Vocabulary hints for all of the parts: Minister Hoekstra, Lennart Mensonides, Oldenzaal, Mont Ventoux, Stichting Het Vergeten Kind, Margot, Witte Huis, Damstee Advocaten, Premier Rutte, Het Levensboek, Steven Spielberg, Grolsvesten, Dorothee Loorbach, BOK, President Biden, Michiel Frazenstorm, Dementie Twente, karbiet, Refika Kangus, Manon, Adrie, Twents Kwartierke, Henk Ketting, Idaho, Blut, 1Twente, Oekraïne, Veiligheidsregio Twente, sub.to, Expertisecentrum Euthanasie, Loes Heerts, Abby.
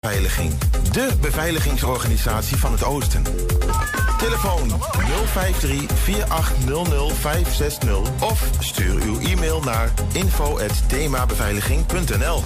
Beveiliging. De beveiligingsorganisatie van het Oosten. Telefoon 053-4800-560 of stuur uw e-mail naar info@themabeveiliging.nl.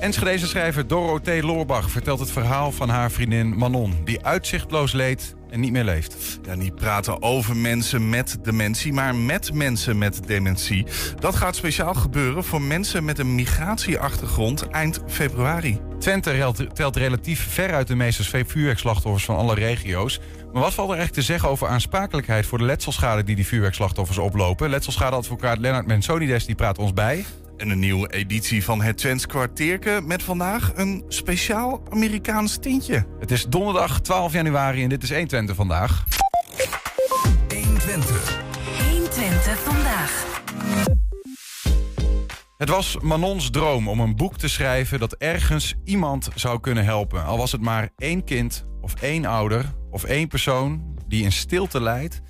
Enschedeze schrijver Dorothee Loorbach vertelt het verhaal van haar vriendin Manon, die uitzichtloos leed en niet meer leeft. Ja, niet praten over mensen met dementie, maar met mensen met dementie. Dat gaat speciaal gebeuren voor mensen met een migratieachtergrond eind februari. Twente telt relatief veruit de meeste vuurwerkslachtoffers van alle regio's. Maar wat valt er echt te zeggen over aansprakelijkheid voor de letselschade die vuurwerkslachtoffers oplopen? Letselschadeadvocaat Lennart Mensonides die praat ons bij. En een nieuwe editie van het Twents Kwartierke met vandaag een speciaal Amerikaans tintje. Het is donderdag 12 januari en dit is 1Twente vandaag. 1Twente vandaag. Het was Manons droom om een boek te schrijven dat ergens iemand zou kunnen helpen. Al was het maar één kind of één ouder of één persoon die in stilte lijdt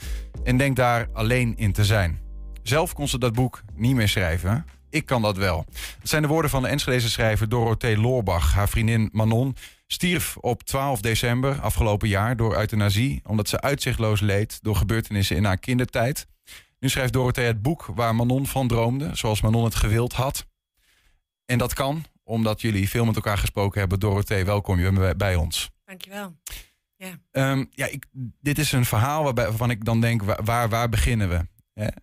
en denkt daar alleen in te zijn. Zelf kon ze dat boek niet meer schrijven. Ik kan dat wel. Dat zijn de woorden van de Enschedeze schrijver Dorothee Loorbach. Haar vriendin Manon stierf op 12 december afgelopen jaar door euthanasie, omdat ze uitzichtloos leed door gebeurtenissen in haar kindertijd. Nu schrijft Dorothee het boek waar Manon van droomde, zoals Manon het gewild had. En dat kan, omdat jullie veel met elkaar gesproken hebben. Dorothee, welkom je bij ons. Dankjewel. Ja. Dit is een verhaal waarvan ik dan denk, waar beginnen we?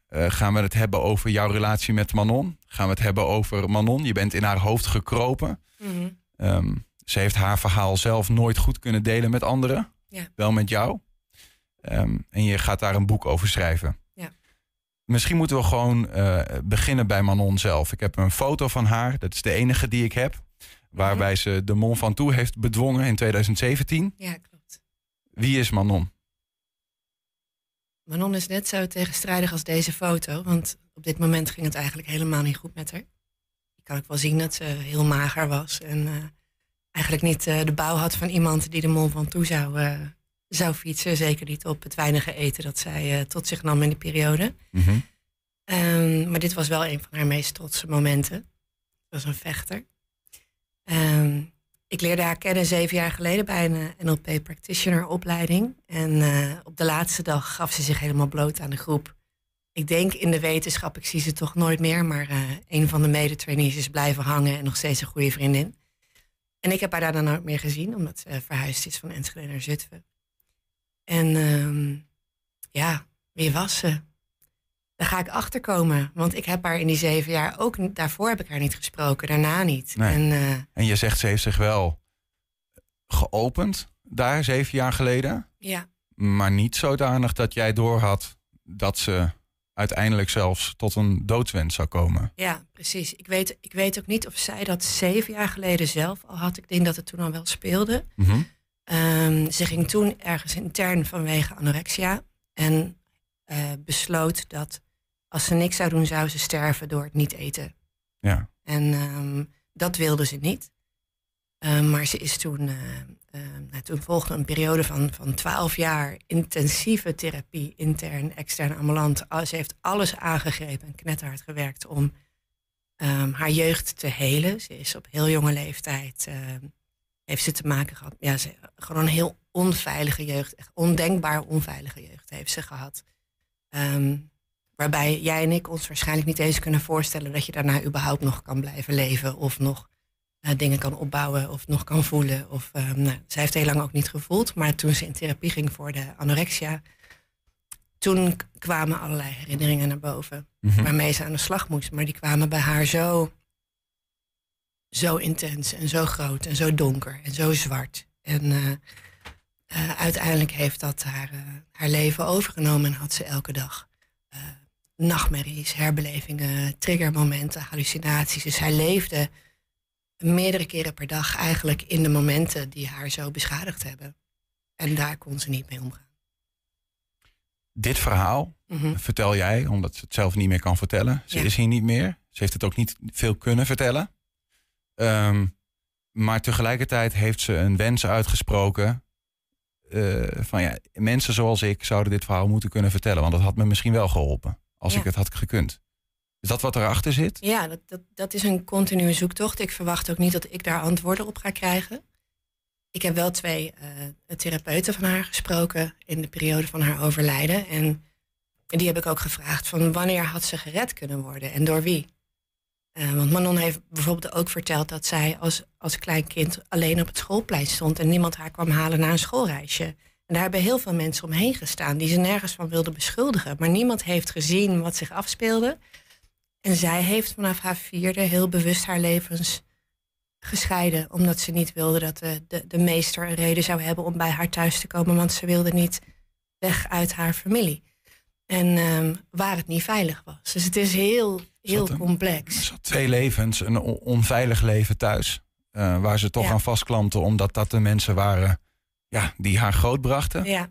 Gaan we het hebben over jouw relatie met Manon? Gaan we het hebben over Manon? Je bent in haar hoofd gekropen. Mm-hmm. Ze heeft haar verhaal zelf nooit goed kunnen delen met anderen. Ja. Wel met jou. En je gaat daar een boek over schrijven. Ja. Misschien moeten we gewoon beginnen bij Manon zelf. Ik heb een foto van haar. Dat is de enige die ik heb. Waarbij ze de Mont Ventoux heeft bedwongen in 2017. Ja, klopt. Wie is Manon? Manon is net zo tegenstrijdig als deze foto, want op dit moment ging het eigenlijk helemaal niet goed met haar. Je kan ook wel zien dat ze heel mager was en eigenlijk niet de bouw had van iemand die de Mont Ventoux zou fietsen. Zeker niet op het weinige eten dat zij tot zich nam in die periode. Mm-hmm. Maar dit was wel een van haar meest trotse momenten. Ze was een vechter. Ik leerde haar kennen 7 jaar geleden bij een NLP-practitioner-opleiding. En op de laatste dag gaf ze zich helemaal bloot aan de groep. Ik denk in de wetenschap, ik zie ze toch nooit meer. Maar een van de mede-trainees is blijven hangen en nog steeds een goede vriendin. En ik heb haar daarna nooit meer gezien, omdat ze verhuisd is van Enschede naar Zutphen. En wie was ze? Daar ga ik achterkomen, want ik heb haar in die 7 jaar... ook daarvoor heb ik haar niet gesproken, daarna niet. Nee. En je zegt, ze heeft zich wel geopend daar 7 jaar geleden. Ja. Maar niet zodanig dat jij doorhad dat ze uiteindelijk zelfs tot een doodswens zou komen. Ja, precies. Ik weet ook niet of zij dat 7 jaar geleden zelf al had. Ik denk dat het toen al wel speelde. Mm-hmm. Ze ging toen ergens intern vanwege anorexia en besloot dat als ze niks zou doen, zou ze sterven door het niet eten. Ja. En dat wilde ze niet. Maar ze is toen volgde een periode van 12 jaar intensieve therapie, intern, extern, ambulant. Ze heeft alles aangegrepen en knetterhard gewerkt om haar jeugd te helen. Ze is op heel jonge leeftijd, heeft ze te maken gehad. Ja, gewoon een heel onveilige jeugd, echt ondenkbaar onveilige jeugd heeft ze gehad. Waarbij jij en ik ons waarschijnlijk niet eens kunnen voorstellen dat je daarna überhaupt nog kan blijven leven of nog dingen kan opbouwen of nog kan voelen. Of, zij heeft heel lang ook niet gevoeld, maar toen ze in therapie ging voor de anorexia, toen kwamen allerlei herinneringen naar boven, mm-hmm, waarmee ze aan de slag moest. Maar die kwamen bij haar zo intens en zo groot en zo donker en zo zwart. En uiteindelijk heeft dat haar leven overgenomen en had ze elke dag nachtmerries, herbelevingen, triggermomenten, hallucinaties. Dus zij leefde meerdere keren per dag eigenlijk in de momenten die haar zo beschadigd hebben. En daar kon ze niet mee omgaan. Dit verhaal, mm-hmm, vertel jij, omdat ze het zelf niet meer kan vertellen. Ze is hier niet meer. Ze heeft het ook niet veel kunnen vertellen. Maar tegelijkertijd heeft ze een wens uitgesproken van ja, mensen zoals ik zouden dit verhaal moeten kunnen vertellen. Want dat had me misschien wel geholpen als ik het had gekund. Is dat wat erachter zit? Ja, dat is een continue zoektocht. Ik verwacht ook niet dat ik daar antwoorden op ga krijgen. Ik heb wel 2 therapeuten van haar gesproken in de periode van haar overlijden. En die heb ik ook gevraagd van wanneer had ze gered kunnen worden en door wie? Want Manon heeft bijvoorbeeld ook verteld dat zij als klein kind alleen op het schoolplein stond en niemand haar kwam halen na een schoolreisje. En daar hebben heel veel mensen omheen gestaan die ze nergens van wilden beschuldigen. Maar niemand heeft gezien wat zich afspeelde. En zij heeft vanaf haar 4e heel bewust haar levens gescheiden. Omdat ze niet wilde dat de meester een reden zou hebben om bij haar thuis te komen. Want ze wilde niet weg uit haar familie. En waar het niet veilig was. Dus het is heel complex. Ze had 2 levens. Een onveilig leven thuis. Waar ze toch aan vastklampte. Omdat dat de mensen waren die haar grootbrachten. Ja.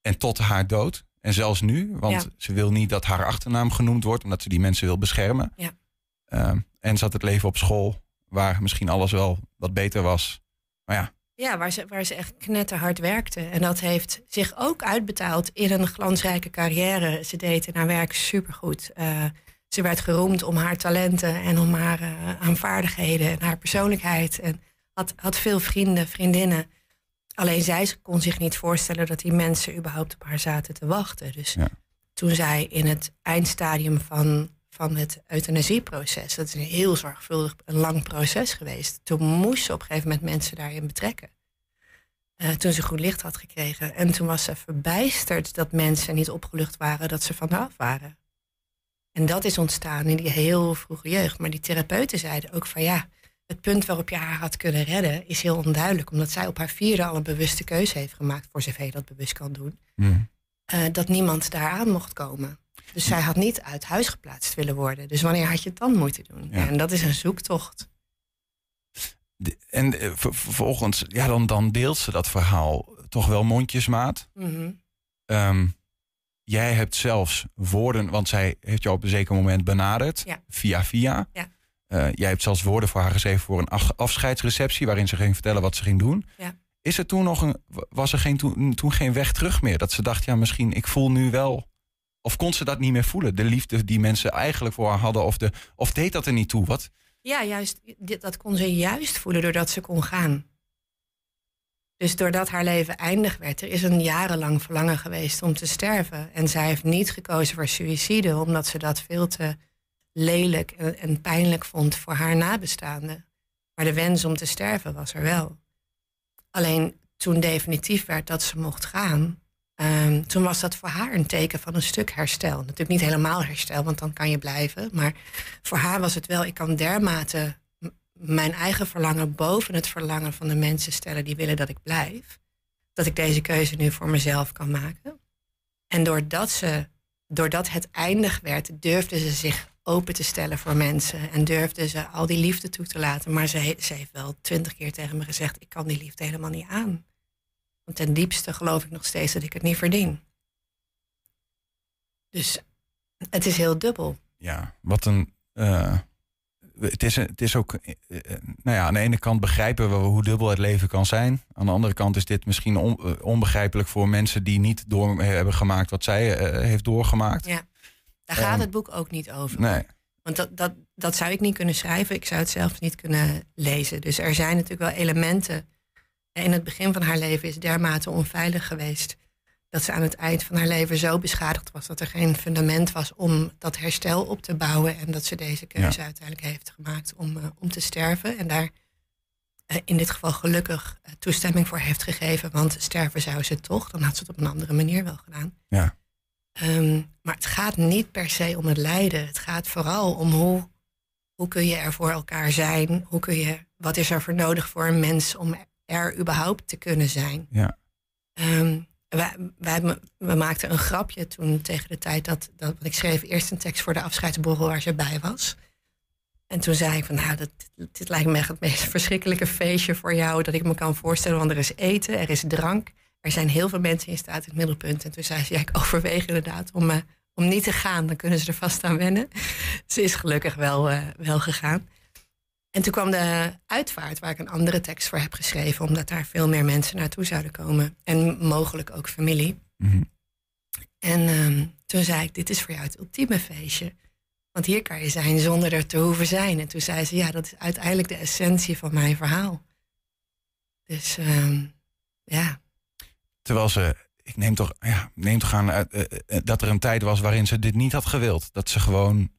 En tot haar dood. En zelfs nu. Want ze wil niet dat haar achternaam genoemd wordt. Omdat ze die mensen wil beschermen. Ja. En ze had het leven op school. Waar misschien alles wel wat beter was. Maar ja. Ja, waar ze echt knetterhard werkte. En dat heeft zich ook uitbetaald in een glansrijke carrière. Ze deed in haar werk supergoed. Ze werd geroemd om haar talenten en om haar aanvaardigheden en haar persoonlijkheid. En had veel vrienden, vriendinnen. Alleen zij kon zich niet voorstellen dat die mensen überhaupt op haar zaten te wachten. Dus toen zij in het eindstadium van het euthanasieproces. Dat is een heel zorgvuldig en lang proces geweest. Toen moest ze op een gegeven moment mensen daarin betrekken. Toen ze groen licht had gekregen. En toen was ze verbijsterd dat mensen niet opgelucht waren dat ze van haar af waren. En dat is ontstaan in die heel vroege jeugd. Maar die therapeuten zeiden ook van het punt waarop je haar had kunnen redden is heel onduidelijk. Omdat zij op haar 4e al een bewuste keuze heeft gemaakt, voor zover je dat bewust kan doen. Dat niemand daaraan mocht komen. Dus zij had niet uit huis geplaatst willen worden. Dus wanneer had je het dan moeten doen? Ja. En dat is een zoektocht. En vervolgens, dan deelt ze dat verhaal toch wel mondjesmaat. Mm-hmm. Jij hebt zelfs woorden, want zij heeft jou op een zeker moment benaderd. Ja. Via. Ja. Jij hebt zelfs woorden voor haar geschreven voor een afscheidsreceptie, waarin ze ging vertellen wat ze ging doen. Ja. Is er toen nog was er geen weg terug meer? Dat ze dacht, misschien ik voel nu wel. Of kon ze dat niet meer voelen? De liefde die mensen eigenlijk voor haar hadden? Of deed dat er niet toe? Wat? Ja, juist. Dat kon ze juist voelen doordat ze kon gaan. Dus doordat haar leven eindig werd, er is een jarenlang verlangen geweest om te sterven. En zij heeft niet gekozen voor suïcide, omdat ze dat veel te lelijk en pijnlijk vond voor haar nabestaanden. Maar de wens om te sterven was er wel. Alleen toen definitief werd dat ze mocht gaan. Toen was dat voor haar een teken van een stuk herstel. Natuurlijk niet helemaal herstel, want dan kan je blijven. Maar voor haar was het wel, ik kan dermate mijn eigen verlangen boven het verlangen van de mensen stellen die willen dat ik blijf. Dat ik deze keuze nu voor mezelf kan maken. En doordat het eindig werd, durfde ze zich open te stellen voor mensen. En durfde ze al die liefde toe te laten. Maar ze heeft wel 20 keer tegen me gezegd, ik kan die liefde helemaal niet aan. Want ten diepste geloof ik nog steeds dat ik het niet verdien. Dus het is heel dubbel. Ja, wat een... Het is ook... aan de ene kant begrijpen we hoe dubbel het leven kan zijn. Aan de andere kant is dit misschien onbegrijpelijk voor mensen die niet door hebben gemaakt wat zij heeft doorgemaakt. Ja, daar gaat het boek ook niet over. Nee. Want dat zou ik niet kunnen schrijven. Ik zou het zelf niet kunnen lezen. Dus er zijn natuurlijk wel elementen. In het begin van haar leven is dermate onveilig geweest dat ze aan het eind van haar leven zo beschadigd was dat er geen fundament was om dat herstel op te bouwen en dat ze deze keuze uiteindelijk heeft gemaakt om te sterven. En daar in dit geval gelukkig toestemming voor heeft gegeven, want sterven zou ze toch, dan had ze het op een andere manier wel gedaan. Ja. Maar het gaat niet per se om het lijden. Het gaat vooral om hoe kun je er voor elkaar zijn, wat is er voor nodig voor een mens om er überhaupt te kunnen zijn. Ja. We maakten een grapje toen tegen de tijd dat... Want ik schreef eerst een tekst voor de afscheidsborrel waar ze bij was. En toen zei ik van dit lijkt me echt het meest verschrikkelijke feestje voor jou dat ik me kan voorstellen. Want er is eten, er is drank. Er zijn heel veel mensen in staat in het middelpunt. En toen zei ze, ik overweeg inderdaad om niet te gaan. Dan kunnen ze er vast aan wennen. Ze is gelukkig wel gegaan. En toen kwam de uitvaart, waar ik een andere tekst voor heb geschreven, omdat daar veel meer mensen naartoe zouden komen. En mogelijk ook familie. Mm-hmm. En toen zei ik, dit is voor jou het ultieme feestje. Want hier kan je zijn zonder er te hoeven zijn. En toen zei ze, ja, dat is uiteindelijk de essentie van mijn verhaal. Dus ja. Terwijl ze, ik neem toch aan dat er een tijd was waarin ze dit niet had gewild. Dat ze gewoon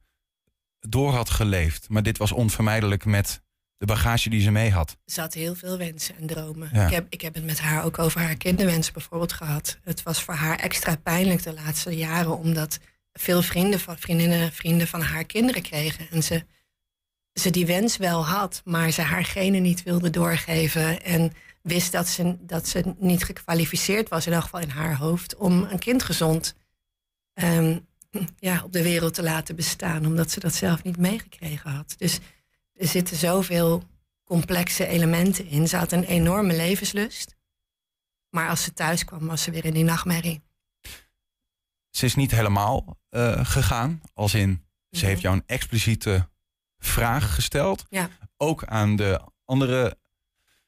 door had geleefd. Maar dit was onvermijdelijk met de bagage die ze mee had. Ze had heel veel wensen en dromen. Ja. Ik heb het met haar ook over haar kinderwens bijvoorbeeld gehad. Het was voor haar extra pijnlijk de laatste jaren, omdat veel vriendinnen van haar kinderen kregen. En ze die wens wel had, maar ze haar genen niet wilde doorgeven. En wist dat ze niet gekwalificeerd was, in elk geval in haar hoofd, om een kind gezond op de wereld te laten bestaan. Omdat ze dat zelf niet meegekregen had. Dus er zitten zoveel complexe elementen in. Ze had een enorme levenslust. Maar als ze thuis kwam, was ze weer in die nachtmerrie. Ze is niet helemaal gegaan. Als in, ze heeft jou een expliciete vraag gesteld. Ja. Ook aan de andere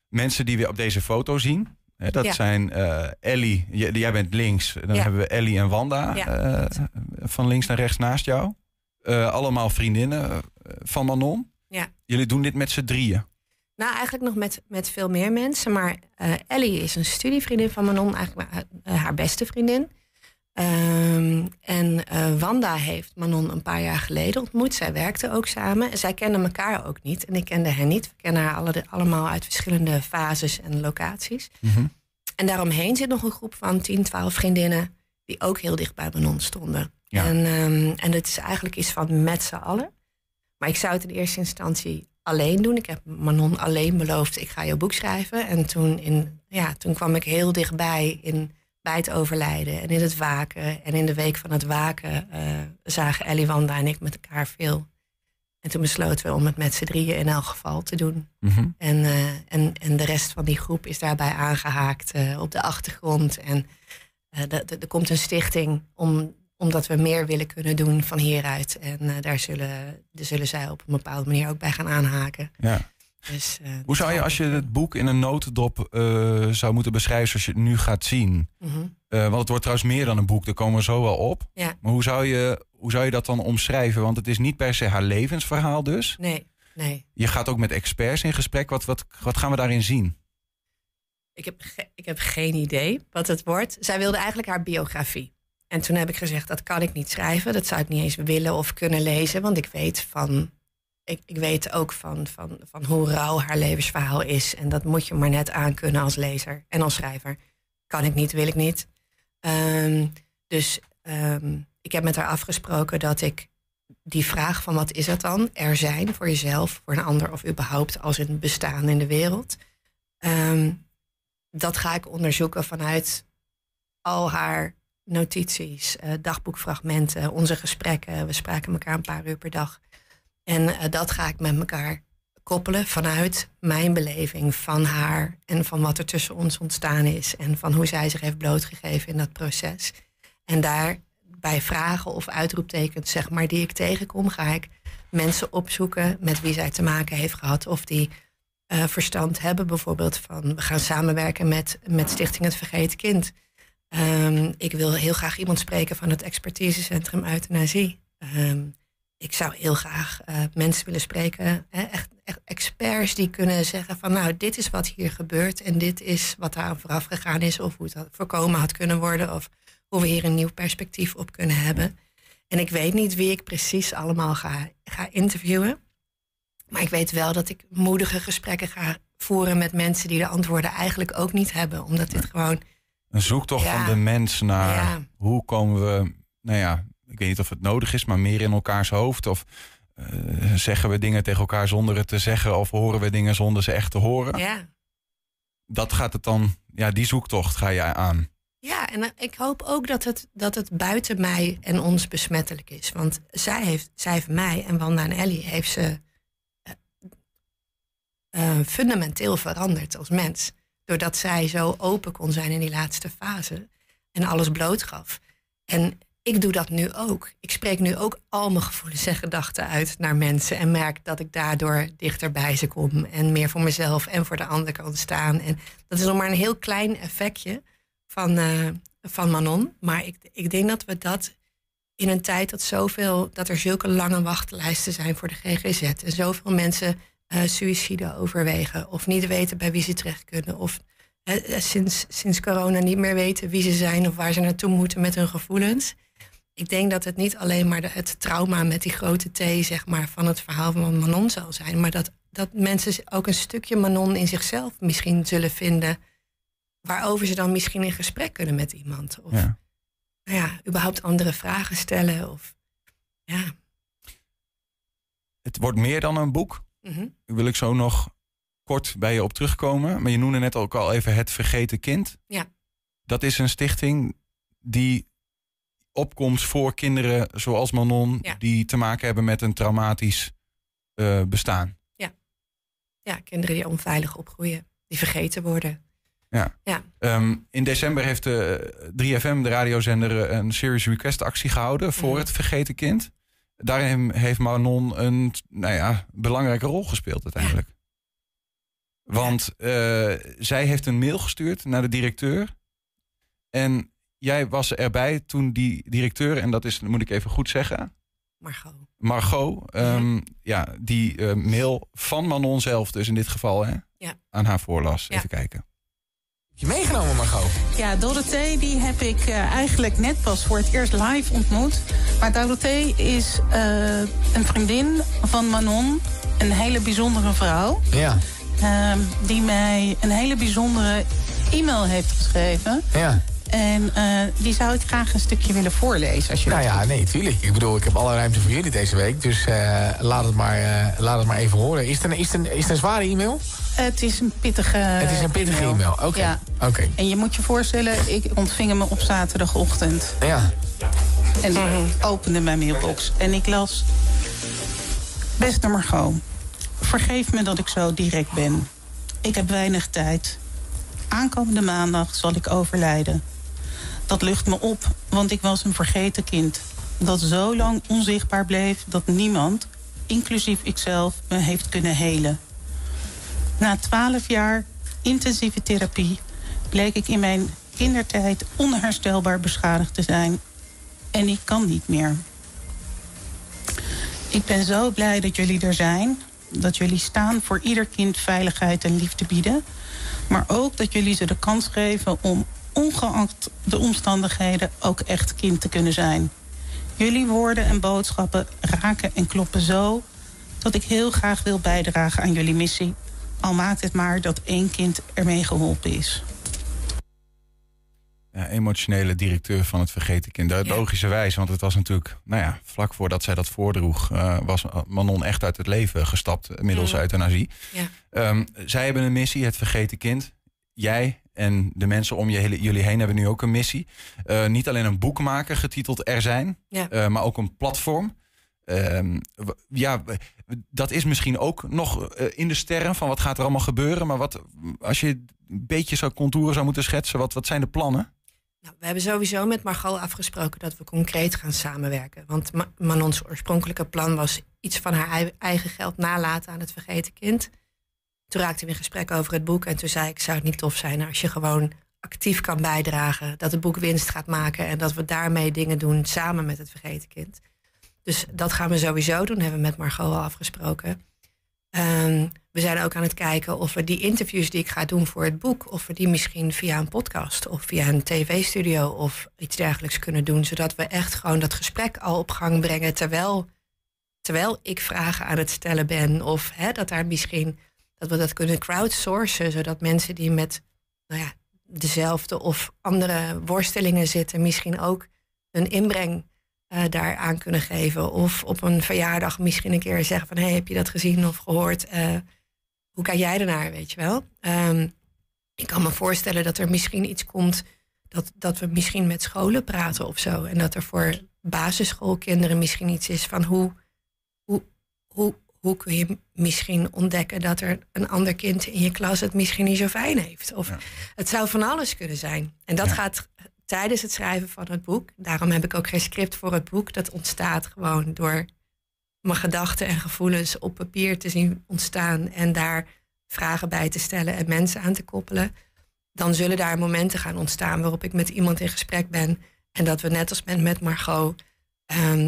mensen die we op deze foto zien. Dat zijn Ellie. Jij bent links. Dan hebben we Ellie en Wanda. Ja. Van links naar rechts naast jou. Allemaal vriendinnen van Manon. Ja. Jullie doen dit met z'n drieën? Nou, eigenlijk nog met veel meer mensen. Maar Ellie is een studievriendin van Manon. Eigenlijk haar beste vriendin. Wanda heeft Manon een paar jaar geleden ontmoet. Zij werkte ook samen. Zij kenden elkaar ook niet. En ik kende hen niet. We kennen haar allemaal uit verschillende fases en locaties. Mm-hmm. En daaromheen zit nog een groep van 10-12 vriendinnen die ook heel dicht bij Manon stonden. Ja. En het is eigenlijk iets van met z'n allen. Maar ik zou het in eerste instantie alleen doen. Ik heb Manon alleen beloofd, ik ga jouw boek schrijven. En toen kwam ik heel dichtbij bij het overlijden en in het waken. En in de week van het waken zagen Ellie, Wanda en ik met elkaar veel. En toen besloten we om het met z'n drieën in elk geval te doen. Mm-hmm. En de rest van die groep is daarbij aangehaakt op de achtergrond. En er komt een stichting omdat we meer willen kunnen doen van hieruit. En daar zullen zij op een bepaalde manier ook bij gaan aanhaken. Ja. Dus, hoe zou je, als je het boek in een notendop zou moeten beschrijven zoals je het nu gaat zien? Mm-hmm. Want het wordt trouwens meer dan een boek, daar komen we zo wel op. Ja. Maar hoe zou je dat dan omschrijven? Want het is niet per se haar levensverhaal dus. Nee. Je gaat ook met experts in gesprek. Wat gaan we daarin zien? Ik heb geen idee wat het wordt. Zij wilde eigenlijk haar biografie. En toen heb ik gezegd, dat kan ik niet schrijven. Dat zou ik niet eens willen of kunnen lezen. Want ik weet ook van hoe rauw haar levensverhaal is. En dat moet je maar net aankunnen als lezer en als schrijver. Kan ik niet, wil ik niet. Dus ik heb met haar afgesproken dat ik die vraag van wat is dat dan? Er zijn voor jezelf, voor een ander of überhaupt als een bestaan in de wereld. Dat ga ik onderzoeken vanuit al haar notities, dagboekfragmenten, onze gesprekken. We spraken elkaar een paar uur per dag. En dat ga ik met elkaar koppelen vanuit mijn beleving van haar en van wat er tussen ons ontstaan is en van hoe zij zich heeft blootgegeven in dat proces. En daarbij vragen of uitroeptekens, zeg maar, die ik tegenkom, ga ik mensen opzoeken met wie zij te maken heeft gehad of die verstand hebben bijvoorbeeld van we gaan samenwerken met Stichting Het Vergeten Kind. Ik wil heel graag iemand spreken van het Expertisecentrum Euthanasie. Ik zou heel graag mensen willen spreken, echt experts die kunnen zeggen van nou, dit is wat hier gebeurt en dit is wat daar vooraf gegaan is of hoe het voorkomen had kunnen worden of hoe we hier een nieuw perspectief op kunnen hebben. En ik weet niet wie ik precies allemaal ga interviewen, maar ik weet wel dat ik moedige gesprekken ga voeren met mensen die de antwoorden eigenlijk ook niet hebben, omdat dit gewoon... Een zoektocht van de mens naar hoe komen we... Ik weet niet of het nodig is, maar meer in elkaars hoofd. Of zeggen we dingen tegen elkaar zonder het te zeggen? Of horen we dingen zonder ze echt te horen? Ja. Dat gaat het dan, die zoektocht ga jij aan. Ja, en ik hoop ook dat het buiten mij en ons besmettelijk is. Want zij heeft mij en Wanda en Ellie heeft ze fundamenteel veranderd als mens. Doordat zij zo open kon zijn in die laatste fase. En alles blootgaf. En ik doe dat nu ook. Ik spreek nu ook al mijn gevoelens en gedachten uit naar mensen. En merk dat ik daardoor dichter bij ze kom. En meer voor mezelf en voor de ander kan staan. En dat is nog maar een heel klein effectje van Manon. Maar ik denk dat we dat in een tijd dat er zulke lange wachtlijsten zijn voor de GGZ. En zoveel mensen suïcide overwegen. Of niet weten bij wie ze terecht kunnen. Of sinds corona niet meer weten wie ze zijn of waar ze naartoe moeten met hun gevoelens. Ik denk dat het niet alleen maar het trauma met die grote T, zeg maar, van het verhaal van Manon zal zijn. Maar dat mensen ook een stukje Manon in zichzelf misschien zullen vinden. Waarover ze dan misschien in gesprek kunnen met iemand. Of ja. Nou ja, überhaupt andere vragen stellen. Of, ja. Het wordt meer dan een boek. Mm-hmm. Wil ik zo nog kort bij je op terugkomen. Maar je noemde net ook al even Het Vergeten Kind. Ja. Dat is een stichting die opkomt voor kinderen zoals Manon, ja, die te maken hebben met een traumatisch bestaan. Ja. Ja, kinderen die onveilig opgroeien, die vergeten worden. Ja. Ja. In december heeft de 3FM, de radiozender, een serious request actie gehouden voor Het Vergeten Kind. Daarin heeft Manon een belangrijke rol gespeeld uiteindelijk. Ja. Want zij heeft een mail gestuurd naar de directeur. En jij was erbij toen die directeur, en dat is, moet ik even goed zeggen, Margot, die mail van Manon zelf, dus in dit geval, hè, ja, aan haar voorlas. Ja. Even kijken. Heb je meegenomen, Margot? Ja, Dorothee, die heb ik eigenlijk net pas voor het eerst live ontmoet. Maar Dorothee is een vriendin van Manon, een hele bijzondere vrouw. Ja. Die mij een hele bijzondere e-mail heeft geschreven. Ja. En die zou ik graag een stukje willen voorlezen. Als je tuurlijk. Ik bedoel, ik heb alle ruimte voor jullie deze week. Dus laat het maar even horen. Is het een zware e-mail? Het is een pittige e-mail. Oké. Ja. Okay. En je moet je voorstellen, ik ontving hem op zaterdagochtend. Ja. En ik opende mijn mailbox. En ik las: Beste Margot, vergeef me dat ik zo direct ben. Ik heb weinig tijd. Aankomende maandag zal ik overlijden. Dat lucht me op, want ik was een vergeten kind. Dat zo lang onzichtbaar bleef dat niemand, inclusief ikzelf, me heeft kunnen helen. Na 12 jaar intensieve therapie bleek ik in mijn kindertijd onherstelbaar beschadigd te zijn. En ik kan niet meer. Ik ben zo blij dat jullie er zijn. Dat jullie staan voor ieder kind veiligheid en liefde bieden. Maar ook dat jullie ze de kans geven om ongeacht de omstandigheden ook echt kind te kunnen zijn. Jullie woorden en boodschappen raken en kloppen zo dat ik heel graag wil bijdragen aan jullie missie. Al maakt het maar dat 1 kind ermee geholpen is. Ja, emotionele directeur van Het Vergeten Kind. Logischerwijs, want het was natuurlijk, vlak voordat zij dat voordroeg, was Manon echt uit het leven gestapt, middels euthanasie. Ja. Zij hebben een missie, Het Vergeten Kind. Jij en de mensen om jullie heen hebben nu ook een missie. Niet alleen een boek maken, getiteld Er Zijn, maar ook een platform. Dat is misschien ook nog in de sterren van wat gaat er allemaal gebeuren. Maar als je een beetje contouren zou moeten schetsen, wat zijn de plannen? We hebben sowieso met Margot afgesproken dat we concreet gaan samenwerken. Want Manons oorspronkelijke plan was iets van haar eigen geld nalaten aan Het Vergeten Kind. Toen raakten we in gesprek over het boek en toen zei ik: zou het niet tof zijn als je gewoon actief kan bijdragen, dat het boek winst gaat maken en dat we daarmee dingen doen samen met Het Vergeten Kind. Dus dat gaan we sowieso doen, hebben we met Margot al afgesproken. We zijn ook aan het kijken of we die interviews die ik ga doen voor het boek, of we die misschien via een podcast of via een tv-studio of iets dergelijks kunnen doen. Zodat we echt gewoon dat gesprek al op gang brengen terwijl ik vragen aan het stellen ben. Of dat we dat kunnen crowdsourcen, zodat mensen die met dezelfde of andere worstelingen zitten misschien ook hun inbreng daar aan kunnen geven. Of op een verjaardag misschien een keer zeggen van: hey, heb je dat gezien of gehoord? Hoe kijk jij ernaar, weet je wel? Ik kan me voorstellen dat er misschien iets komt, dat we misschien met scholen praten of zo. En dat er voor basisschoolkinderen misschien iets is van hoe kun je misschien ontdekken dat er een ander kind in je klas het misschien niet zo fijn heeft. Of het zou van alles kunnen zijn. En dat gaat tijdens het schrijven van het boek. Daarom heb ik ook geen script voor het boek. Dat ontstaat gewoon door mijn gedachten en gevoelens op papier te zien ontstaan en daar vragen bij te stellen en mensen aan te koppelen. Dan zullen daar momenten gaan ontstaan waarop ik met iemand in gesprek ben en dat we net als met Margot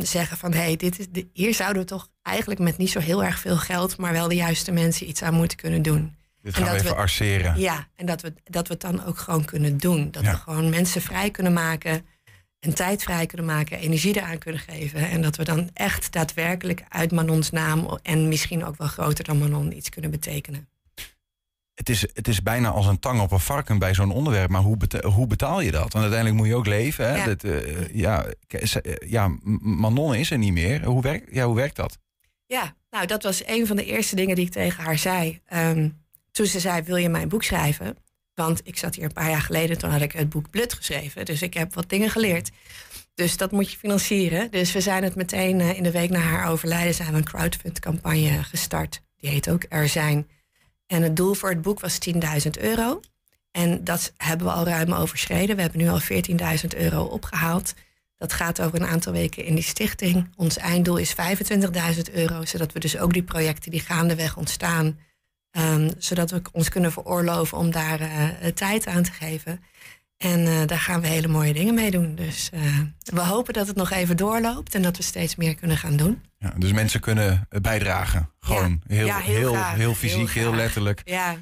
zeggen van hey, hier zouden we toch eigenlijk met niet zo heel erg veel geld, maar wel de juiste mensen iets aan moeten kunnen doen. Dit gaan we even arceren. Ja, en dat we het dan ook gewoon kunnen doen. Dat we gewoon mensen vrij kunnen maken en tijd vrij kunnen maken, energie eraan kunnen geven. En dat we dan echt daadwerkelijk uit Manons naam en misschien ook wel groter dan Manon iets kunnen betekenen. Het is bijna als een tang op een varken bij zo'n onderwerp. Maar hoe betaal je dat? Want uiteindelijk moet je ook leven. Hè? Ja. Manon is er niet meer. Hoe werkt dat? Ja, nou dat was een van de eerste dingen die ik tegen haar zei. Toen ze zei, wil je mijn boek schrijven? Want ik zat hier een paar jaar geleden, toen had ik het boek Blut geschreven. Dus ik heb wat dingen geleerd. Dus dat moet je financieren. Dus we zijn het meteen in de week na haar overlijden zijn we een crowdfundcampagne gestart. Die heet ook Er Zijn. En het doel voor het boek was €10.000. En dat hebben we al ruim overschreden. We hebben nu al €14.000 opgehaald. Dat gaat over een aantal weken in die stichting. Ons einddoel is €25.000, zodat we dus ook die projecten die gaandeweg ontstaan, zodat we ons kunnen veroorloven om daar tijd aan te geven. En daar gaan we hele mooie dingen mee doen. Dus we hopen dat het nog even doorloopt en dat we steeds meer kunnen gaan doen. Ja, dus mensen kunnen bijdragen. Gewoon heel fysiek, heel letterlijk. Ja.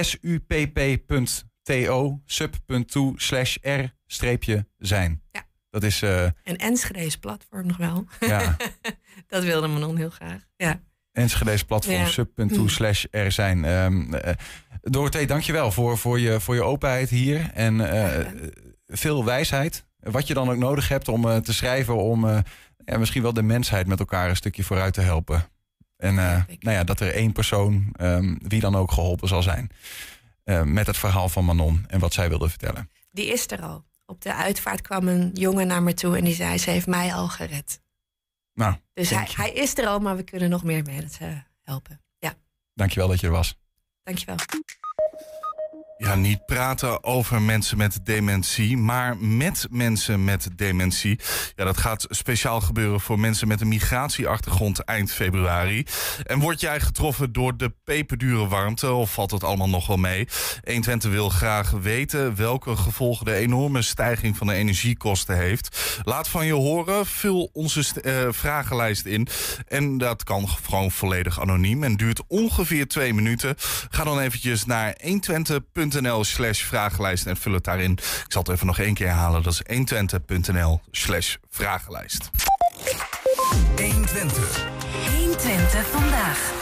SUPP.to sub.to/r-zijn. Ja. Dat is een Enschede's platform nog wel. Ja. Dat wilde Manon heel graag. Ja. Enschede's platform, sub.to/r-zijn. Dorothee, dankjewel voor je openheid hier. En veel wijsheid. Wat je dan ook nodig hebt om te schrijven, om misschien wel de mensheid met elkaar een stukje vooruit te helpen. En dat er één persoon, wie dan ook, geholpen zal zijn. Met het verhaal van Manon en wat zij wilde vertellen. Die is er al. Op de uitvaart kwam een jongen naar me toe en die zei, ze heeft mij al gered. Nou, dus hij is er al, maar we kunnen nog meer mee helpen. Ja. Dankjewel dat je er was. Dankjewel. Ja, niet praten over mensen met dementie, maar met mensen met dementie. Ja, dat gaat speciaal gebeuren voor mensen met een migratieachtergrond eind februari. En word jij getroffen door de peperdure warmte of valt het allemaal nog wel mee? 1Twente wil graag weten welke gevolgen de enorme stijging van de energiekosten heeft. Laat van je horen, vul onze vragenlijst in. En dat kan gewoon volledig anoniem en duurt ongeveer 2 minuten. Ga dan eventjes naar 1Twente.nl. /vragenlijst en vul het daarin. Ik zal het even nog 1 keer herhalen. Dat is 1Twente.nl/vragenlijst. 1Twente. 1Twente vandaag.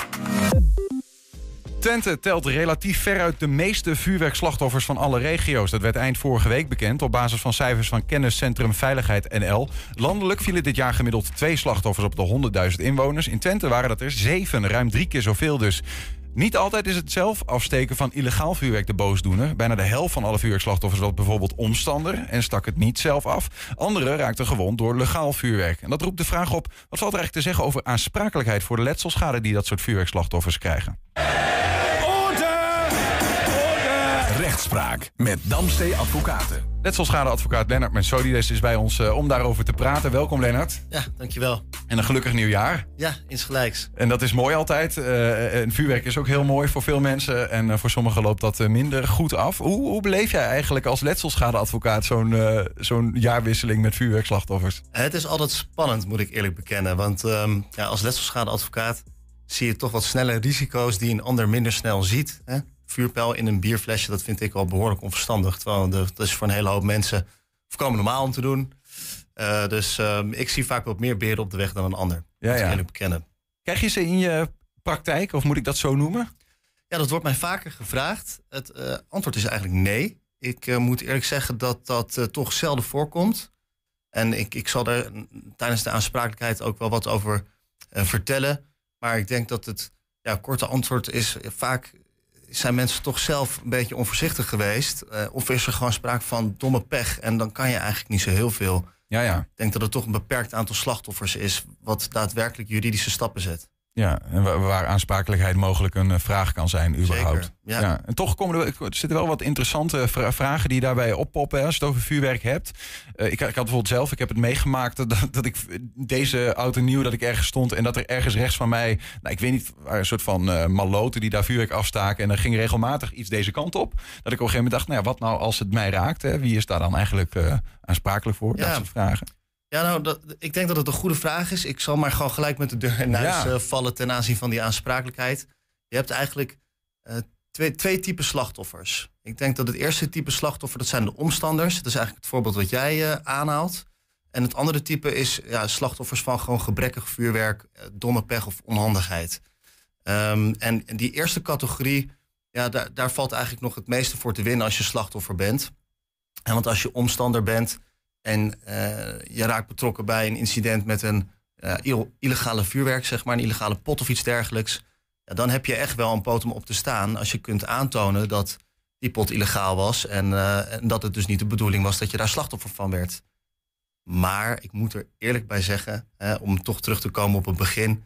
Twente telt relatief veruit de meeste vuurwerkslachtoffers van alle regio's. Dat werd eind vorige week bekend op basis van cijfers van kenniscentrum Veiligheid NL. Landelijk vielen dit jaar gemiddeld 2 slachtoffers op de 100.000 inwoners. In Twente waren dat er 7, ruim 3 keer zoveel dus. Niet altijd is het zelf afsteken van illegaal vuurwerk de boosdoener. Bijna de helft van alle vuurwerkslachtoffers was bijvoorbeeld omstander en stak het niet zelf af. Anderen raakten gewond door legaal vuurwerk. En dat roept de vraag op, wat valt er eigenlijk te zeggen over aansprakelijkheid voor de letselschade die dat soort vuurwerkslachtoffers krijgen? Orde! Rechtspraak met Damstee Advocaten. Letselschadeadvocaat Lennart Mensonides is bij ons om daarover te praten. Welkom Lennart. Ja, dankjewel. En een gelukkig nieuwjaar. Ja, insgelijks. En dat is mooi altijd. En vuurwerk is ook heel mooi voor veel mensen. En voor sommigen loopt dat minder goed af. Hoe beleef jij eigenlijk als letselschadeadvocaat zo'n jaarwisseling met vuurwerkslachtoffers? Het is altijd spannend, moet ik eerlijk bekennen. Want als letselschadeadvocaat zie je toch wat snelle risico's die een ander minder snel ziet, hè? Vuurpijl in een bierflesje, dat vind ik al behoorlijk onverstandig. Terwijl dat is voor een hele hoop mensen voorkomen normaal om te doen. Dus ik zie vaak wat meer beren op de weg dan een ander. Ja, dat moet ik bekennen. Krijg je ze in je praktijk, of moet ik dat zo noemen? Ja, dat wordt mij vaker gevraagd. Het antwoord is eigenlijk nee. Ik moet eerlijk zeggen dat dat toch zelden voorkomt. En ik zal daar tijdens de aansprakelijkheid ook wel wat over vertellen. Maar ik denk dat het korte antwoord is vaak... zijn mensen toch zelf een beetje onvoorzichtig geweest? Of is er gewoon sprake van domme pech? En dan kan je eigenlijk niet zo heel veel. Ja. Ik denk dat het toch een beperkt aantal slachtoffers is wat daadwerkelijk juridische stappen zet. Ja, en waar aansprakelijkheid mogelijk een vraag kan zijn, überhaupt. Zeker, ja. Ja, en toch komen er zitten wel wat interessante vragen die daarbij oppoppen, hè, als je het over vuurwerk hebt. Ik had bijvoorbeeld zelf, ik heb het meegemaakt dat ik deze oud en nieuw, dat ik ergens stond en dat er ergens rechts van mij, nou, ik weet niet, een soort van maloten die daar vuurwerk afstaken. En er ging regelmatig iets deze kant op. Dat ik op een gegeven moment dacht, nou ja, wat nou als het mij raakt? Hè? Wie is daar dan eigenlijk aansprakelijk voor? Ja. Dat soort vragen. Ja, nou, ik denk dat het een goede vraag is. Ik zal maar gewoon gelijk met de deur in huis vallen ten aanzien van die aansprakelijkheid. Je hebt eigenlijk twee typen slachtoffers. Ik denk dat het eerste type slachtoffer, dat zijn de omstanders. Dat is eigenlijk het voorbeeld wat jij aanhaalt. En het andere type is slachtoffers van gewoon gebrekkig vuurwerk, domme pech of onhandigheid. En die eerste categorie, ja, daar valt eigenlijk nog het meeste voor te winnen als je slachtoffer bent. En want als je omstander bent en je raakt betrokken bij een incident met een illegale vuurwerk, zeg maar, een illegale pot of iets dergelijks, ja, dan heb je echt wel een poot om op te staan als je kunt aantonen dat die pot illegaal was en dat het dus niet de bedoeling was dat je daar slachtoffer van werd. Maar ik moet er eerlijk bij zeggen, hè, om toch terug te komen op het begin,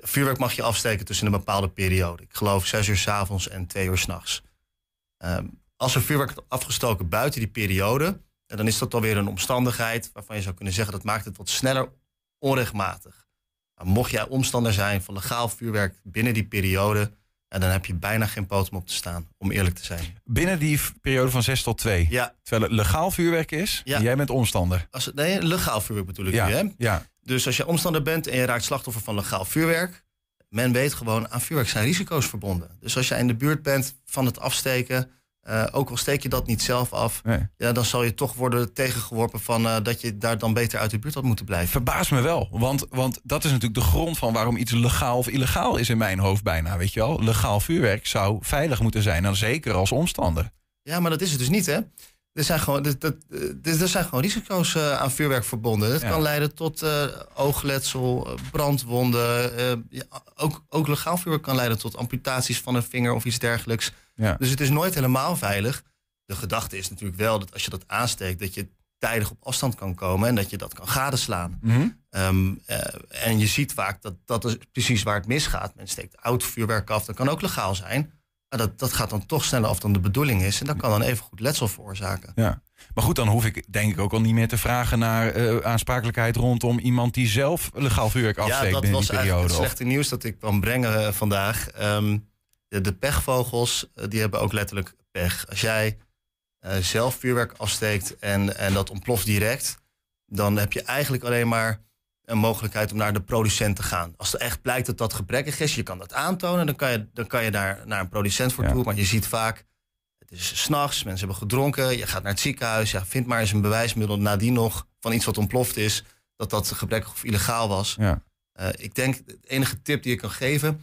vuurwerk mag je afsteken tussen een bepaalde periode. Ik geloof 18:00 en 14:00. Als er vuurwerk wordt afgestoken buiten die periode, en dan is dat alweer een omstandigheid waarvan je zou kunnen zeggen dat maakt het wat sneller onrechtmatig. Maar mocht jij omstander zijn van legaal vuurwerk binnen die periode, en dan heb je bijna geen poot om op te staan, om eerlijk te zijn. Binnen die periode van 6 tot 2? Ja. Terwijl het legaal vuurwerk is, ja. En jij bent omstander. Nee, legaal vuurwerk bedoel ik nu, hè? Ja. Dus als jij omstander bent en je raakt slachtoffer van legaal vuurwerk, men weet gewoon, aan vuurwerk zijn risico's verbonden. Dus als jij in de buurt bent van het afsteken, ook al steek je dat niet zelf af, nee, ja, dan zal je toch worden tegengeworpen van dat je daar dan beter uit de buurt had moeten blijven. Verbaast me wel, want dat is natuurlijk de grond van waarom iets legaal of illegaal is in mijn hoofd bijna, weet je wel. Legaal vuurwerk zou veilig moeten zijn, en zeker als omstander. Ja, maar dat is het dus niet, hè. Er zijn gewoon risico's aan vuurwerk verbonden. Dat kan leiden tot oogletsel, brandwonden. Ook legaal vuurwerk kan leiden tot amputaties van een vinger of iets dergelijks. Ja. Dus het is nooit helemaal veilig. De gedachte is natuurlijk wel dat als je dat aansteekt, dat je tijdig op afstand kan komen en dat je dat kan gadeslaan. Mm-hmm. En je ziet vaak dat is precies waar het misgaat. Men steekt oud vuurwerk af, dat kan ook legaal zijn. Maar dat gaat dan toch sneller af dan de bedoeling is. En dat kan dan evengoed letsel veroorzaken. Ja. Maar goed, dan hoef ik denk ik ook al niet meer te vragen naar aansprakelijkheid rondom iemand die zelf legaal vuurwerk afsteekt binnen die periode. Ja, dat was eigenlijk het slechte nieuws dat ik kwam brengen vandaag. De pechvogels, die hebben ook letterlijk pech. Als jij zelf vuurwerk afsteekt en dat ontploft direct, dan heb je eigenlijk alleen maar een mogelijkheid om naar de producent te gaan. Als er echt blijkt dat dat gebrekkig is, je kan dat aantonen, dan kan je daar naar een producent voor toe. Maar je ziet vaak, het is 's nachts, mensen hebben gedronken, je gaat naar het ziekenhuis, vind maar eens een bewijsmiddel nadien nog van iets wat ontploft is, dat gebrekkig of illegaal was. Ja. Ik denk, de enige tip die ik kan geven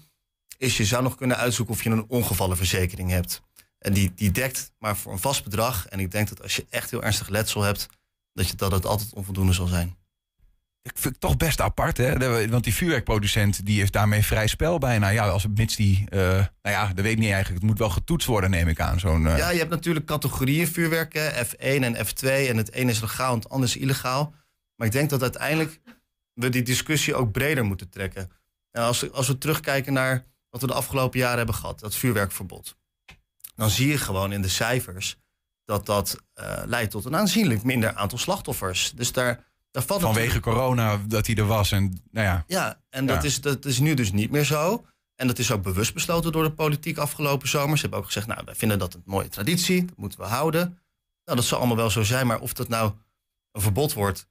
is, je zou nog kunnen uitzoeken of je een ongevallenverzekering hebt. En die dekt maar voor een vast bedrag. En ik denk dat als je echt heel ernstig letsel hebt, dat het altijd onvoldoende zal zijn. Ik vind het toch best apart, hè? Want die vuurwerkproducent die heeft daarmee vrij spel bijna. Ja, als het mits die, dat weet ik niet eigenlijk. Het moet wel getoetst worden, neem ik aan. Ja, je hebt natuurlijk categorieën vuurwerken, F1 en F2. En het een is legaal en het ander is illegaal. Maar ik denk dat uiteindelijk we die discussie ook breder moeten trekken. Nou, als we terugkijken naar wat we de afgelopen jaren hebben gehad, dat vuurwerkverbod, dan zie je gewoon in de cijfers dat leidt tot een aanzienlijk minder aantal slachtoffers. Dus daar valt vanwege corona dat hij er was. En, nou ja. Ja, en dat is nu dus niet meer zo. En dat is ook bewust besloten door de politiek afgelopen zomer. Ze hebben ook gezegd, nou, wij vinden dat een mooie traditie, dat moeten we houden. Nou, dat zal allemaal wel zo zijn, maar of dat nou een verbod wordt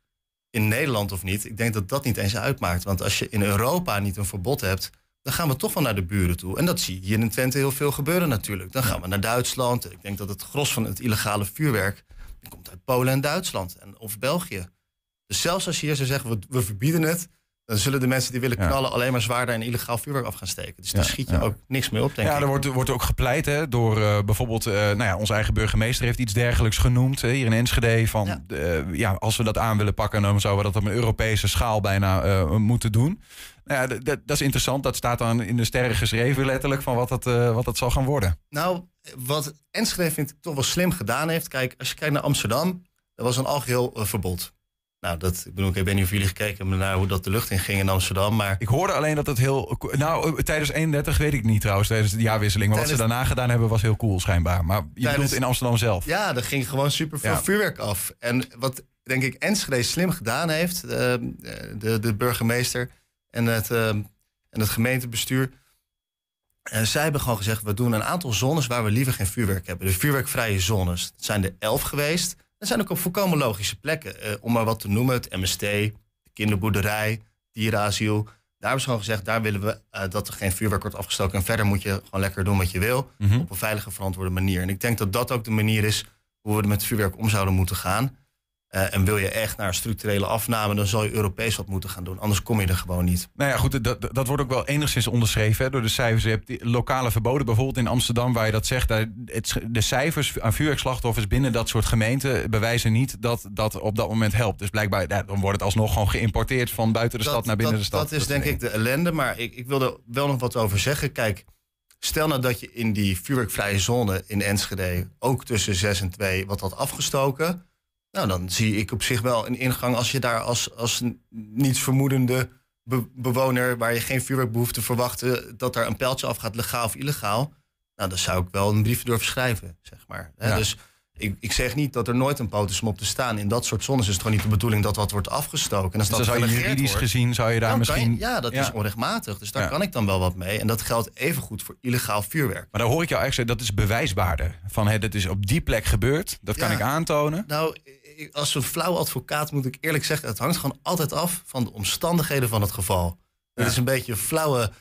in Nederland of niet, ik denk dat dat niet eens uitmaakt. Want als je in Europa niet een verbod hebt, dan gaan we toch wel naar de buren toe. En dat zie je hier in Twente heel veel gebeuren natuurlijk. Dan gaan we naar Duitsland. Ik denk dat het gros van het illegale vuurwerk komt uit Polen en Duitsland of België. Dus zelfs als je hier zou zeggen, we verbieden het, dan zullen de mensen die willen knallen alleen maar zwaarder en illegaal vuurwerk af gaan steken. Dus daar schiet je ook niks mee op, denk ik. Ja, er wordt ook gepleit, hè, door bijvoorbeeld, onze eigen burgemeester heeft iets dergelijks genoemd, hier in Enschede, van als we dat aan willen pakken, dan zouden we dat op een Europese schaal bijna moeten doen. Nou ja, dat is interessant. Dat staat dan in de sterren geschreven letterlijk van wat dat zal gaan worden. Nou, wat Enschede vind ik toch wel slim gedaan heeft. Kijk, als je kijkt naar Amsterdam, er was een algeheel verbod. Nou, ik weet niet of jullie gekeken hebben naar hoe dat de lucht in ging in Amsterdam, maar... Ik hoorde alleen dat het heel... Nou, tijdens 31 weet ik niet trouwens, tijdens de jaarwisseling. Maar wat ze daarna gedaan hebben was heel cool schijnbaar. Maar je bedoelt in Amsterdam zelf. Ja, er ging gewoon super veel vuurwerk af. En wat denk ik Enschede slim gedaan heeft, de burgemeester en het gemeentebestuur... zij hebben gewoon gezegd, we doen een aantal zones waar we liever geen vuurwerk hebben. De vuurwerkvrije zones. Dat zijn er 11 geweest. Dat zijn ook op volkomen logische plekken. Om maar wat te noemen, het MST, de kinderboerderij, dierenasiel. Daar hebben ze gewoon gezegd, daar willen we dat er geen vuurwerk wordt afgestoken. En verder moet je gewoon lekker doen wat je wil. Mm-hmm. Op een veilige, verantwoorde manier. En ik denk dat dat ook de manier is hoe we met vuurwerk om zouden moeten gaan. En wil je echt naar structurele afname, dan zal je Europees wat moeten gaan doen. Anders kom je er gewoon niet. Nou ja, goed, dat wordt ook wel enigszins onderschreven, hè, door de cijfers. Je hebt die lokale verboden, bijvoorbeeld in Amsterdam, waar je dat zegt. De cijfers aan vuurwerkslachtoffers binnen dat soort gemeenten bewijzen niet dat dat op dat moment helpt. Dus blijkbaar, dan wordt het alsnog gewoon geïmporteerd van buiten de stad naar binnen de stad. Dat is denk ik de ellende, maar ik wil er wel nog wat over zeggen. Kijk, stel nou dat je in die vuurwerkvrije zone in Enschede ook tussen 6 en 2 wat had afgestoken... Nou, dan zie ik op zich wel een ingang als je daar als nietsvermoedende bewoner... waar je geen vuurwerk behoeft te verwachten... dat daar een pijltje afgaat, legaal of illegaal. Nou, dan zou ik wel een brief durven schrijven, zeg maar. Ja. Dus ik zeg niet dat er nooit een poot is om op te staan. In dat soort zones is het gewoon niet de bedoeling dat wat wordt afgestoken. En als dus dat zou je juridisch gezien, zou je daar misschien... is onrechtmatig, dus daar kan ik dan wel wat mee. En dat geldt evengoed voor illegaal vuurwerk. Maar dan hoor ik jou echt zeggen, dat is bewijswaarde. Van, dat is op die plek gebeurd, dat kan ik aantonen. Nou... Als een flauw advocaat moet ik eerlijk zeggen... het hangt gewoon altijd af van de omstandigheden van het geval. Dat is een beetje een flauwe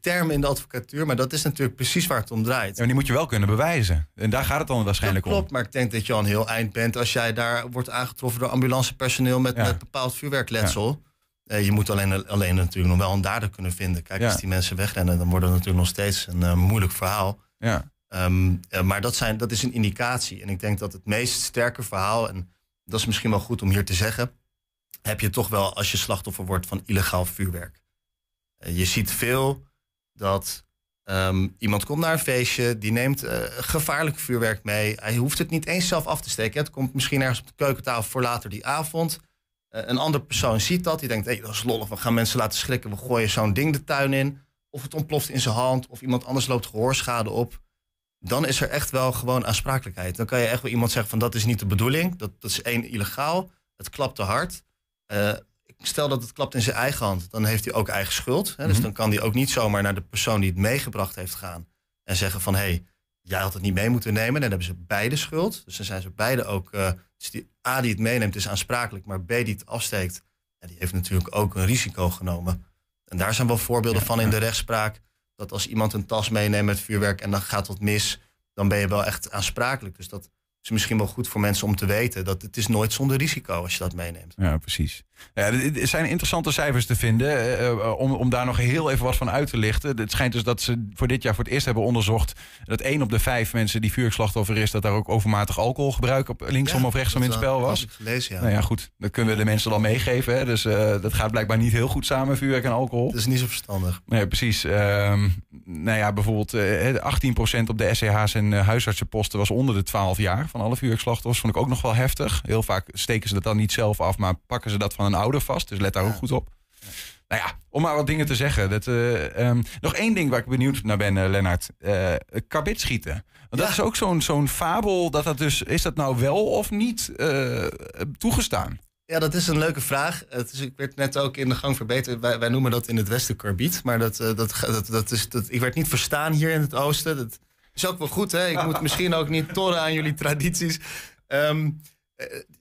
term in de advocatuur... maar dat is natuurlijk precies waar het om draait. Ja, maar die moet je wel kunnen bewijzen. En daar gaat het dan waarschijnlijk om. Maar ik denk dat je al een heel eind bent... als jij daar wordt aangetroffen door ambulancepersoneel... met bepaald vuurwerkletsel. Ja. Je moet alleen natuurlijk nog wel een dader kunnen vinden. Kijk, als die mensen wegrennen... dan wordt het natuurlijk nog steeds een moeilijk verhaal. Ja. Maar dat is een indicatie. En ik denk dat het meest sterke verhaal... Dat is misschien wel goed om hier te zeggen. Heb je toch wel als je slachtoffer wordt van illegaal vuurwerk. Je ziet veel dat iemand komt naar een feestje. Die neemt gevaarlijk vuurwerk mee. Hij hoeft het niet eens zelf af te steken. Het komt misschien ergens op de keukentafel voor later die avond. Een andere persoon ziet dat. Die denkt, dat is lollig. We gaan mensen laten schrikken. We gooien zo'n ding de tuin in. Of het ontploft in zijn hand. Of iemand anders loopt gehoorschade op. Dan is er echt wel gewoon aansprakelijkheid. Dan kan je echt wel iemand zeggen van dat is niet de bedoeling. Dat is 1 illegaal. Het klapt te hard. Stel dat het klapt in zijn eigen hand. Dan heeft hij ook eigen schuld. Hè? Mm-hmm. Dus dan kan hij ook niet zomaar naar de persoon die het meegebracht heeft gaan. En zeggen van jij had het niet mee moeten nemen. Dan hebben ze beide schuld. Dus dan zijn ze beide ook... Dus die A die het meeneemt is aansprakelijk. Maar B die het afsteekt. Die heeft natuurlijk ook een risico genomen. En daar zijn wel voorbeelden van in de rechtspraak. Dat als iemand een tas meeneemt met vuurwerk en dan gaat wat mis... dan ben je wel echt aansprakelijk. Dus dat is misschien wel goed voor mensen om te weten... dat het is nooit zonder risico als je dat meeneemt. Ja, precies. Ja, er zijn interessante cijfers te vinden... om daar nog heel even wat van uit te lichten. Het schijnt dus dat ze voor dit jaar voor het eerst hebben onderzocht... dat 1 op de 5 mensen die vuurwerkslachtoffer is... dat daar ook overmatig alcoholgebruik op linksom of rechtsom in het spel was. Dat heb ik gelezen, Nou ja, goed. Dat kunnen we de mensen dan meegeven. Hè? Dus dat gaat blijkbaar niet heel goed samen, vuurwerk en alcohol. Dat is niet zo verstandig. Nee, precies. Nou ja, bijvoorbeeld 18% op de SCH's en huisartsenposten... was onder de 12 jaar van alle vuurwerkslachtoffers. Vond ik ook nog wel heftig. Heel vaak steken ze dat dan niet zelf af... maar pakken ze dat van een ouder vast, dus let daar ook goed op. Ja. Nou ja, om maar wat dingen te zeggen. Nog 1 ding waar ik benieuwd naar ben, Lennart. Kabitschieten. Want dat is ook zo'n fabel. Is dat nou wel of niet toegestaan? Ja, dat is een leuke vraag. Ik werd net ook in de gang verbeterd. Wij noemen dat in het westen karbiet. Maar ik werd niet verstaan hier in het oosten. Dat is ook wel goed, hè? Ik moet misschien ook niet torren aan jullie tradities.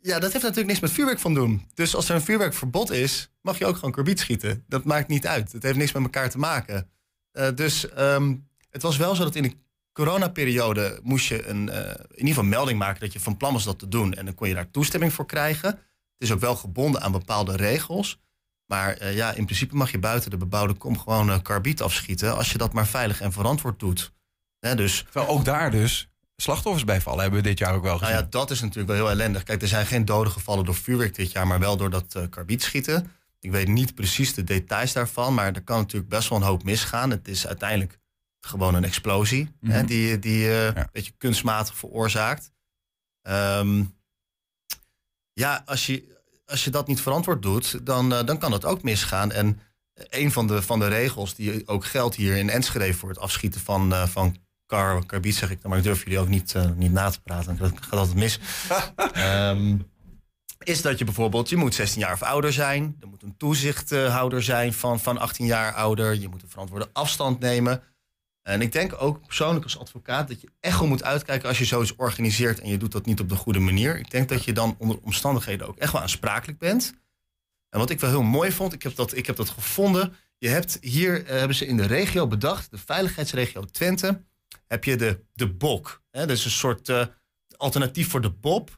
Ja, dat heeft natuurlijk niks met vuurwerk van doen. Dus als er een vuurwerkverbod is, mag je ook gewoon karbiet schieten. Dat maakt niet uit. Het heeft niks met elkaar te maken. Het was wel zo dat in de coronaperiode moest je in ieder geval melding maken dat je van plan was dat te doen. En dan kon je daar toestemming voor krijgen. Het is ook wel gebonden aan bepaalde regels. Maar in principe mag je buiten de bebouwde kom gewoon karbiet afschieten. Als je dat maar veilig en verantwoord doet. Terwijl ook daar dus... slachtoffers bijvallen hebben we dit jaar ook wel gezien. Nou ja, dat is natuurlijk wel heel ellendig. Kijk, er zijn geen doden gevallen door vuurwerk dit jaar... maar wel door dat karbietschieten. Ik weet niet precies de details daarvan... maar er kan natuurlijk best wel een hoop misgaan. Het is uiteindelijk gewoon een explosie... Mm-hmm. die een beetje kunstmatig veroorzaakt. Ja, als je als je dat niet verantwoord doet, dan kan dat ook misgaan. En een van de regels die ook geldt hier in Enschede voor het afschieten van karbiet, zeg ik dan, maar ik durf jullie ook niet na te praten, dat gaat altijd mis. Is dat je bijvoorbeeld, je moet 16 jaar of ouder zijn. Er moet een toezichthouder zijn van 18 jaar ouder. Je moet een verantwoorde afstand nemen. En ik denk ook persoonlijk als advocaat dat je echt wel moet uitkijken als je zoiets organiseert en je doet dat niet op de goede manier. Ik denk dat je dan onder omstandigheden ook echt wel aansprakelijk bent. En wat ik wel heel mooi vond, ik heb dat gevonden. Hebben ze in de regio bedacht, de Veiligheidsregio Twente, heb je de BOK. Hè? Dat is een soort alternatief voor de BOB.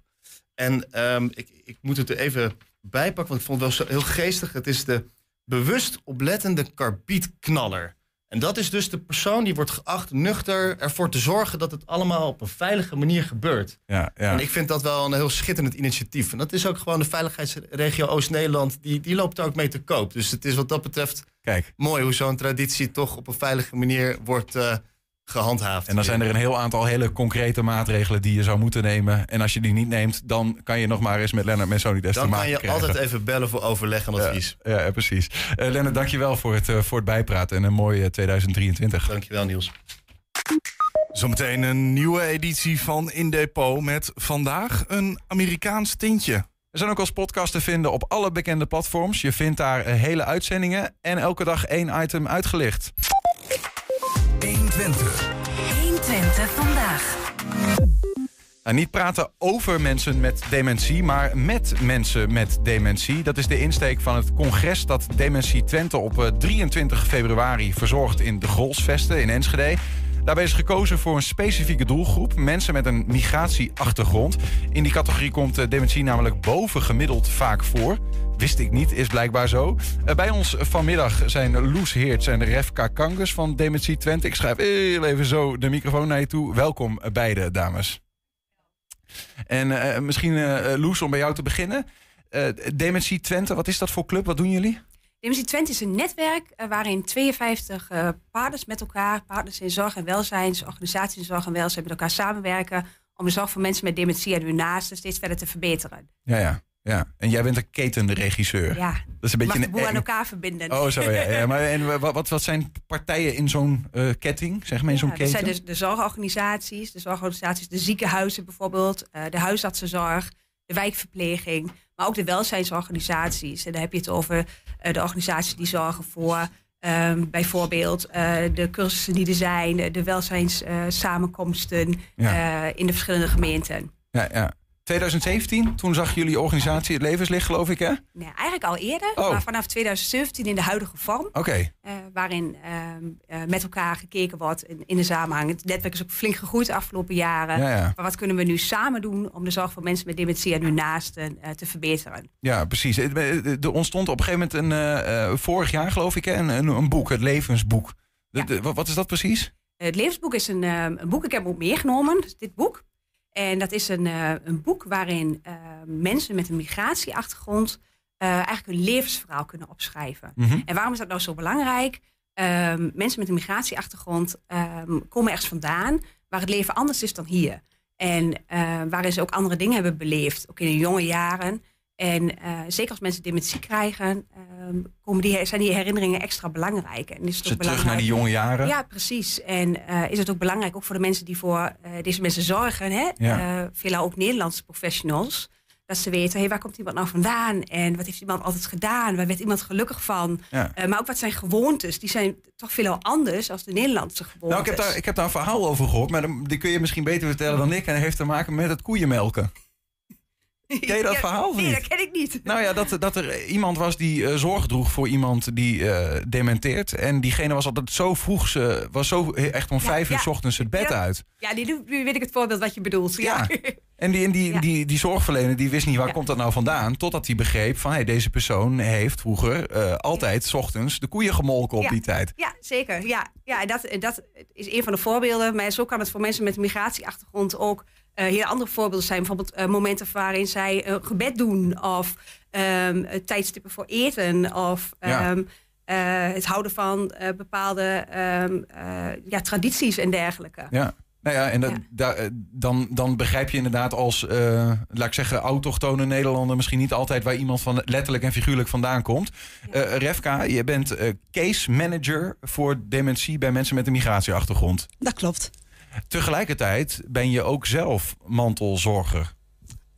En ik moet het er even bij pakken, want ik vond het wel heel geestig. Het is de bewust oplettende karbietknaller. En dat is dus de persoon die wordt geacht nuchter ervoor te zorgen dat het allemaal op een veilige manier gebeurt. Ja. En ik vind dat wel een heel schitterend initiatief. En dat is ook gewoon de Veiligheidsregio Oost-Nederland, die loopt daar ook mee te koop. Dus het is wat dat betreft mooi hoe zo'n traditie toch op een veilige manier wordt gehandhaafd. En dan zijn er een heel aantal hele concrete maatregelen die je zou moeten nemen. En als je die niet neemt, dan kan je nog maar eens met Lennart Mensonides te maken krijgen. Dan kan je altijd even bellen voor overleg en advies. Ja, precies. Lennart, dankjewel voor het bijpraten en een mooie 2023. Dankjewel, Niels. Zometeen een nieuwe editie van In Depot met vandaag een Amerikaans tintje. We zijn ook als podcast te vinden op alle bekende platforms. Je vindt daar hele uitzendingen en elke dag 1 item uitgelicht. 120 vandaag. Nou, niet praten over mensen met dementie, maar met mensen met dementie. Dat is de insteek van het congres dat Dementie Twente op 23 februari verzorgt in de Grolsvesten in Enschede. Daarbij is gekozen voor een specifieke doelgroep, mensen met een migratieachtergrond. In die categorie komt dementie namelijk boven gemiddeld vaak voor. Wist ik niet, is blijkbaar zo. Bij ons vanmiddag zijn Loes Heerts en Refika Kangus van Dementie Twente. Ik schuif heel even zo de microfoon naar je toe. Welkom beide, dames. En misschien Loes, om bij jou te beginnen. Dementie Twente, wat is dat voor club? Wat doen jullie? Dementie Twente is een netwerk waarin 52 partners met elkaar, partners in zorg en welzijn, organisaties in zorg en welzijn met elkaar samenwerken om de zorg voor mensen met dementie en hun naasten steeds verder te verbeteren. Ja. En jij bent een ketenregisseur. Ja, dat is een beetje de boel aan elkaar verbinden. Oh, zo ja. Maar en wat zijn partijen in zo'n ketting, zeg maar, in zo'n keten? Dat zijn de zorgorganisaties, de ziekenhuizen bijvoorbeeld, de huisartsenzorg, de wijkverpleging, maar ook de welzijnsorganisaties. En daar heb je het over de organisaties die zorgen voor bijvoorbeeld de cursussen die er zijn, de welzijnssamenkomsten in de verschillende gemeenten. Ja. 2017, toen zag jullie organisatie het levenslicht, geloof ik, hè? Nee, eigenlijk al eerder, maar vanaf 2017 in de huidige vorm. Oké. Waarin met elkaar gekeken wordt in de samenhang. Het netwerk is ook flink gegroeid de afgelopen jaren. Ja. Maar wat kunnen we nu samen doen om de zorg voor mensen met dementie en hun naasten te verbeteren? Ja, precies. Er ontstond op een gegeven moment vorig jaar, geloof ik, een boek, het levensboek. Wat is dat precies? Het levensboek is een boek, ik heb ook meegenomen, dit boek. En dat is een boek waarin mensen met een migratieachtergrond eigenlijk hun levensverhaal kunnen opschrijven. Mm-hmm. En waarom is dat nou zo belangrijk? Mensen met een migratieachtergrond komen ergens vandaan waar het leven anders is dan hier. En waarin ze ook andere dingen hebben beleefd, ook in hun jonge jaren. En zeker als mensen dementie krijgen, zijn die herinneringen extra belangrijk. En is het ook belangrijk, terug naar die jonge jaren? Ja, precies. En is het ook belangrijk, ook voor de mensen die voor deze mensen zorgen, hè? Ja. Veelal ook Nederlandse professionals, dat ze weten, waar komt iemand nou vandaan? En wat heeft iemand altijd gedaan? Waar werd iemand gelukkig van? Ja. Maar ook wat zijn gewoontes? Die zijn toch veelal anders dan de Nederlandse gewoontes. Nou, ik heb daar een verhaal over gehoord, maar die kun je misschien beter vertellen dan ik. En dat heeft te maken met het koeienmelken. Ken je dat verhaal niet? Nee, dat ken ik niet. Nou ja, dat er iemand was die zorg droeg voor iemand die dementeert. En diegene was altijd zo vroeg, ze was zo echt om 5 uur 's ochtends het bed uit. Ja, nu weet ik het voorbeeld wat je bedoelt. Ja. En die zorgverlener die wist niet waar komt dat nou vandaan. Totdat hij begreep van deze persoon heeft vroeger altijd 's ochtends de koeien gemolken op die tijd. Ja, zeker. Ja, dat is een van de voorbeelden. Maar zo kan het voor mensen met een migratieachtergrond ook. Heel andere voorbeelden zijn bijvoorbeeld momenten waarin zij gebed doen of tijdstippen voor eten of het houden van bepaalde tradities en dergelijke. Ja. Nou ja, en dat, ja. Dan begrijp je inderdaad als, laat ik zeggen, autochtone Nederlander misschien niet altijd waar iemand van letterlijk en figuurlijk vandaan komt. Ja. Refika, je bent case manager voor dementie bij mensen met een migratieachtergrond. Dat klopt. Tegelijkertijd ben je ook zelf mantelzorger.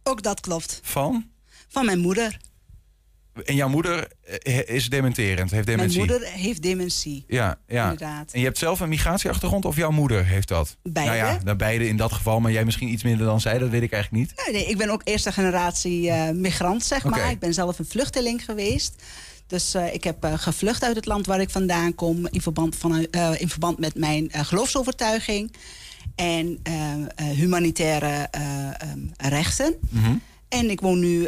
Ook dat klopt. Van? Van mijn moeder. En jouw moeder is dementerend, heeft dementie? Mijn moeder heeft dementie, ja. Inderdaad. En je hebt zelf een migratieachtergrond of jouw moeder heeft dat? Beide. Nou ja, beide in dat geval, maar jij misschien iets minder dan zij, dat weet ik eigenlijk niet. Nee, ik ben ook eerste generatie migrant, zeg maar. Okay. Ik ben zelf een vluchteling geweest. Dus ik heb gevlucht uit het land waar ik vandaan kom in verband met mijn geloofsovertuiging en humanitaire rechten. Mm-hmm. En ik woon nu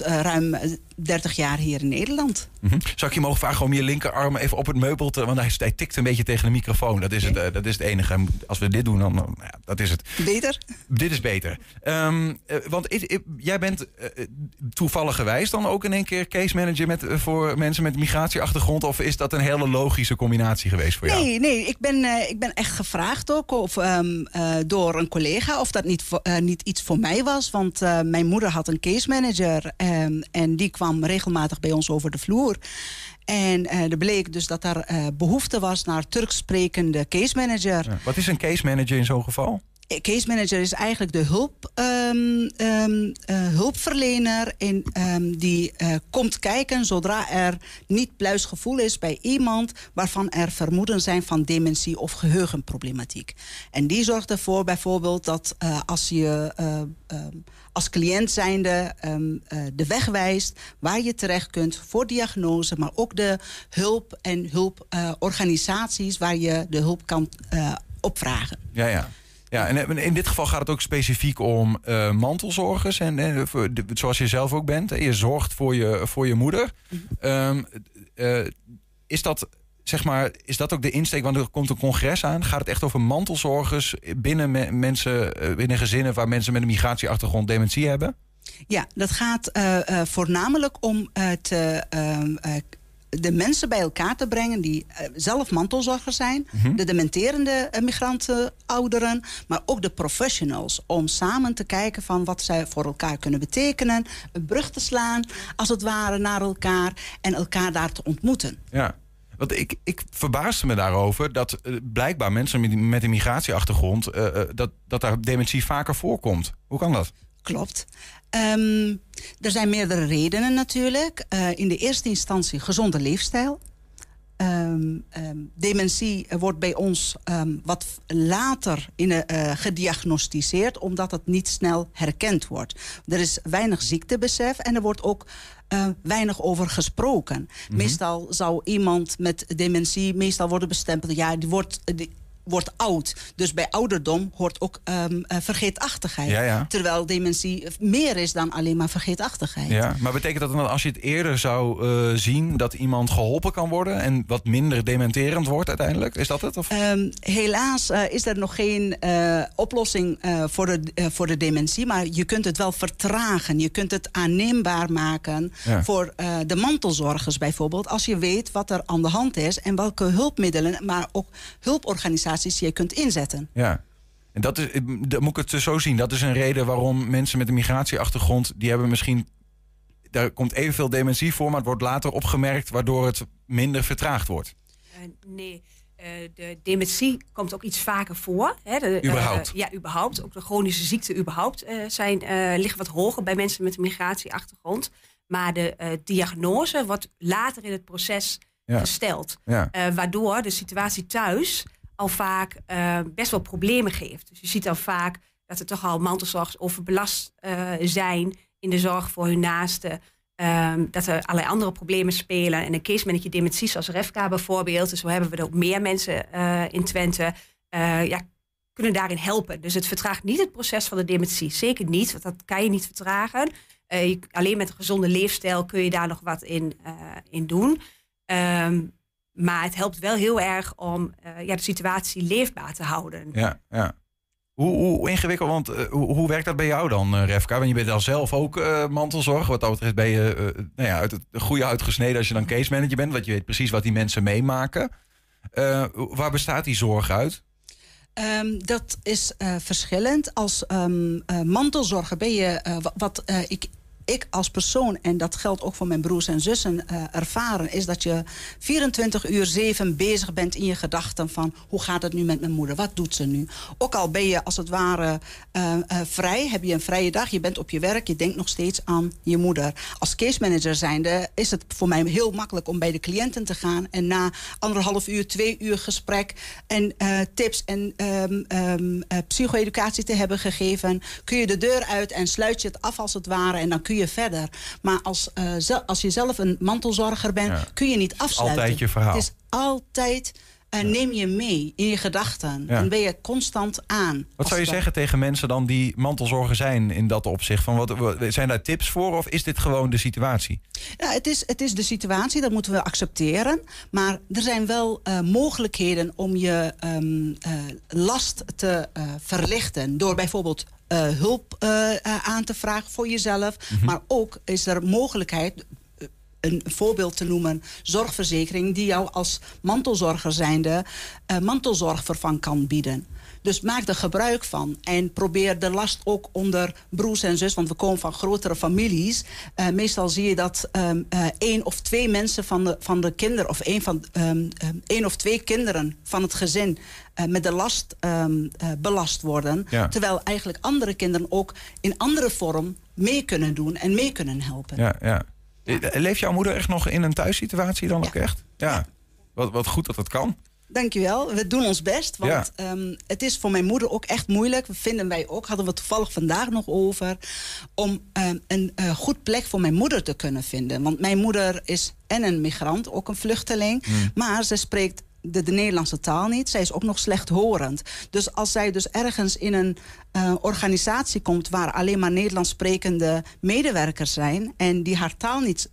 ruim 30 jaar hier in Nederland. Mm-hmm. Zou ik je mogen vragen om je linkerarm even op het meubel te... Want hij tikt een beetje tegen de microfoon. Dat is het enige. Als we dit doen, dan... dat is het. Beter? Dit is beter. Want jij bent toevalligerwijs dan ook in één keer case manager voor mensen met migratieachtergrond? Of is dat een hele logische combinatie geweest voor jou? Nee. Ik ben echt gevraagd ook door een collega of dat niet iets voor mij was. Want mijn moeder had een case manager en die kwam regelmatig bij ons over de vloer. En er bleek dus dat er behoefte was naar Turks sprekende case manager. Ja. Wat is een case manager in zo'n geval? Case manager is eigenlijk de hulpverlener die komt kijken zodra er niet pluisgevoel is bij iemand waarvan er vermoeden zijn van dementie of geheugenproblematiek. En die zorgt ervoor bijvoorbeeld dat als je als cliënt zijnde de weg wijst waar je terecht kunt voor diagnose, maar ook de hulp en hulporganisaties waar je de hulp kan opvragen. Ja. Ja, en in dit geval gaat het ook specifiek om mantelzorgers. En zoals je zelf ook bent. Je zorgt voor je moeder. Mm-hmm. Is dat ook de insteek? Want er komt een congres aan. Gaat het echt over mantelzorgers binnen binnen gezinnen waar mensen met een migratieachtergrond dementie hebben? Ja, dat gaat voornamelijk om de mensen bij elkaar te brengen die zelf mantelzorger zijn. Mm-hmm. De dementerende migrantenouderen, maar ook de professionals. Om samen te kijken van wat zij voor elkaar kunnen betekenen. Een brug te slaan, als het ware, naar elkaar. En elkaar daar te ontmoeten. Ja, want ik verbaasde me daarover dat blijkbaar mensen met een migratieachtergrond... dat daar dementie vaker voorkomt. Hoe kan dat? Klopt. Er zijn meerdere redenen natuurlijk. In de eerste instantie gezonde leefstijl. Dementie wordt bij ons wat later gediagnosticeerd... omdat het niet snel herkend wordt. Er is weinig ziektebesef en er wordt ook weinig over gesproken. Mm-hmm. Meestal zou iemand met dementie worden bestempeld... ja, die wordt... wordt oud. Dus bij ouderdom hoort ook vergeetachtigheid. Ja. Terwijl dementie meer is dan alleen maar vergeetachtigheid. Ja, maar betekent dat dan als je het eerder zou zien... dat iemand geholpen kan worden en wat minder dementerend wordt uiteindelijk? Is dat het? Of? Helaas is er nog geen oplossing voor de dementie. Maar je kunt het wel vertragen. Je kunt het aanneembaar maken voor de mantelzorgers bijvoorbeeld. Als je weet wat er aan de hand is en welke hulpmiddelen... maar ook hulporganisaties die je kunt inzetten. Ja, en dat moet ik het dus zo zien. Dat is een reden waarom mensen met een migratieachtergrond... die hebben misschien... daar komt evenveel dementie voor... maar het wordt later opgemerkt... waardoor het minder vertraagd wordt. De dementie komt ook iets vaker voor. Hè? Überhaupt. Ook de chronische ziekten liggen wat hoger... bij mensen met een migratieachtergrond. Maar de diagnose wordt later in het proces gesteld. Ja. Waardoor de situatie thuis... al vaak best wel problemen geeft. Dus je ziet al vaak dat er toch al mantelzorgers overbelast zijn... in de zorg voor hun naasten. Dat er allerlei andere problemen spelen. En een case manager dementie zoals Refika bijvoorbeeld... dus zo hebben we er ook meer mensen in Twente... kunnen daarin helpen. Dus het vertraagt niet het proces van de dementie. Zeker niet, want dat kan je niet vertragen. Alleen met een gezonde leefstijl kun je daar nog wat in doen... maar het helpt wel heel erg om de situatie leefbaar te houden. Ja. Hoe ingewikkeld, want hoe werkt dat bij jou dan, Refika? Want je bent dan zelf ook mantelzorg. Wat dat betreft ben je uit het goede uitgesneden als je dan case manager bent. Want je weet precies wat die mensen meemaken. Waar bestaat die zorg uit? Dat is verschillend. Als mantelzorger ben je wat ik als persoon, en dat geldt ook voor mijn broers en zussen, ervaren, is dat je 24/7 bezig bent in je gedachten van hoe gaat het nu met mijn moeder? Wat doet ze nu? Ook al ben je als het ware vrij, heb je een vrije dag, je bent op je werk, je denkt nog steeds aan je moeder. Als case manager zijnde is het voor mij heel makkelijk om bij de cliënten te gaan en na 1,5 uur, 2 uur gesprek en tips en psycho-educatie te hebben gegeven, kun je de deur uit en sluit je het af als het ware en dan kun je verder. Maar als je zelf een mantelzorger bent, ja, kun je niet afsluiten. Altijd je verhaal. Het is altijd, neem je mee in je gedachten. Ja. En ben je constant aan. Wat zou je zeggen tegen mensen dan die mantelzorger zijn in dat opzicht? Van zijn daar tips voor of is dit gewoon de situatie? Ja, het is de situatie, dat moeten we accepteren. Maar er zijn wel mogelijkheden om je last te verlichten. Door bijvoorbeeld hulp aan te vragen voor jezelf. Mm-hmm. Maar ook is er mogelijkheid, een voorbeeld te noemen, zorgverzekering die jou als mantelzorger zijnde mantelzorgvervang kan bieden. Dus maak er gebruik van en probeer de last ook onder broers en zus, want we komen van grotere families. Meestal zie je dat 1 of 2 mensen van de kinderen of 1 of 2 kinderen van het gezin met de last belast worden. Ja. Terwijl eigenlijk andere kinderen ook in andere vorm mee kunnen doen en mee kunnen helpen. Ja, ja. Leeft jouw moeder echt nog in een thuissituatie dan ook echt? Ja. Wat goed dat dat kan. Dankjewel, we doen ons best. Want het is voor mijn moeder ook echt moeilijk. Vinden wij ook, hadden we toevallig vandaag nog over, om een goed plek voor mijn moeder te kunnen vinden. Want mijn moeder is een migrant, ook een vluchteling. Mm. Maar ze spreekt de Nederlandse taal niet. Zij is ook nog slechthorend. Dus als zij dus ergens in een organisatie komt waar alleen maar Nederlands sprekende medewerkers zijn en die haar taal niet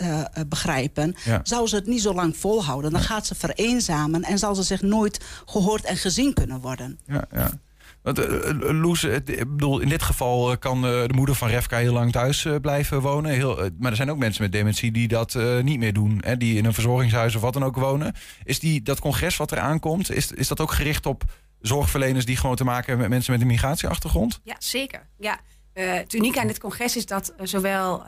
begrijpen, zou ze het niet zo lang volhouden. Dan gaat ze vereenzamen en zal ze zich nooit gehoord en gezien kunnen worden. Ja, ja. Want, Loes, ik bedoel, in dit geval kan de moeder van Refika heel lang thuis blijven wonen. Maar er zijn ook mensen met dementie die dat niet meer doen. Hè, die in een verzorgingshuis of wat dan ook wonen. Is dat congres wat er aankomt, is dat ook gericht op zorgverleners die gewoon te maken hebben met mensen met een migratieachtergrond? Ja, zeker. Ja. Het unieke aan dit congres is dat zowel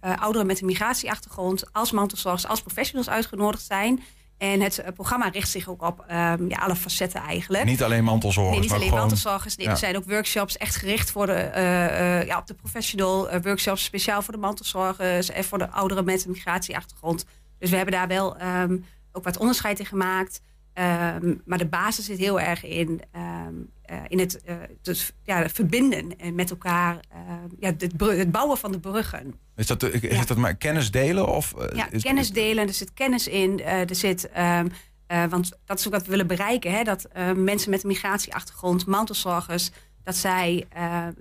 ouderen met een migratieachtergrond als mantelzorgers als professionals uitgenodigd zijn. En het programma richt zich ook op alle facetten eigenlijk. Niet alleen mantelzorgers. Nee, niet alleen mantelzorgers. Nee, ja. Er zijn ook workshops echt gericht voor op de professional. Workshops speciaal voor de mantelzorgers en voor de ouderen met een migratieachtergrond. Dus we hebben daar wel ook wat onderscheid in gemaakt. Maar de basis zit heel erg in het verbinden en met elkaar, het bouwen van de bruggen. Is dat, dat maar kennis delen? Of, kennis delen, er zit kennis in. Want dat is ook wat we willen bereiken. Hè, dat mensen met een migratieachtergrond, mantelzorgers, dat zij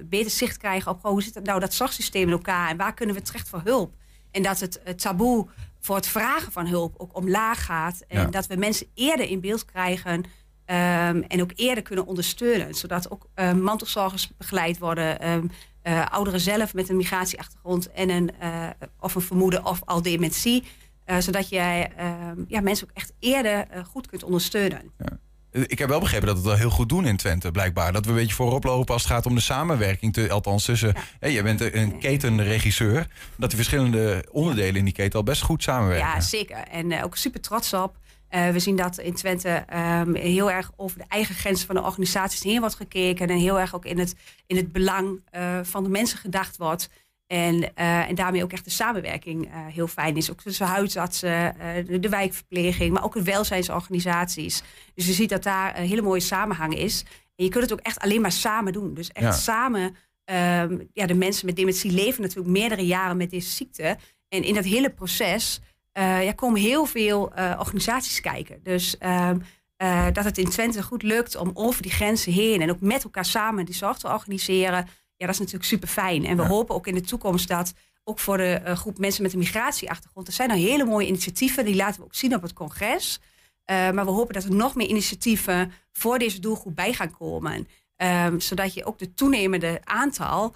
beter zicht krijgen op hoe zit het nou dat zorgsysteem in elkaar en waar kunnen we terecht voor hulp? En dat het taboe voor het vragen van hulp ook omlaag gaat. En dat we mensen eerder in beeld krijgen en ook eerder kunnen ondersteunen. Zodat ook mantelzorgers begeleid worden. Ouderen zelf met een migratieachtergrond en een vermoeden of al dementie. Zodat jij mensen ook echt eerder goed kunt ondersteunen. Ja. Ik heb wel begrepen dat we dat heel goed doen in Twente, blijkbaar. Dat we een beetje voorop lopen als het gaat om de samenwerking. Althans tussen, je bent een ketenregisseur. Dat die verschillende onderdelen in die keten al best goed samenwerken. Ja, zeker. En ook super trots op. We zien dat in Twente heel erg over de eigen grenzen van de organisaties heen wordt gekeken. En heel erg ook in het belang van de mensen gedacht wordt. En daarmee ook echt de samenwerking heel fijn is. Ook tussen huisartsen, de wijkverpleging, maar ook de welzijnsorganisaties. Dus je ziet dat daar een hele mooie samenhang is. En je kunt het ook echt alleen maar samen doen. Dus echt samen, de mensen met dementie leven natuurlijk meerdere jaren met deze ziekte. En in dat hele proces komen heel veel organisaties kijken. Dus dat het in Twente goed lukt om over die grenzen heen en ook met elkaar samen die zorg te organiseren. Ja, dat is natuurlijk super fijn. En we hopen ook in de toekomst dat ook voor de groep mensen met een migratieachtergrond. Er zijn al hele mooie initiatieven, die laten we ook zien op het congres. Maar we hopen dat er nog meer initiatieven voor deze doelgroep bij gaan komen. Zodat je ook de toenemende aantal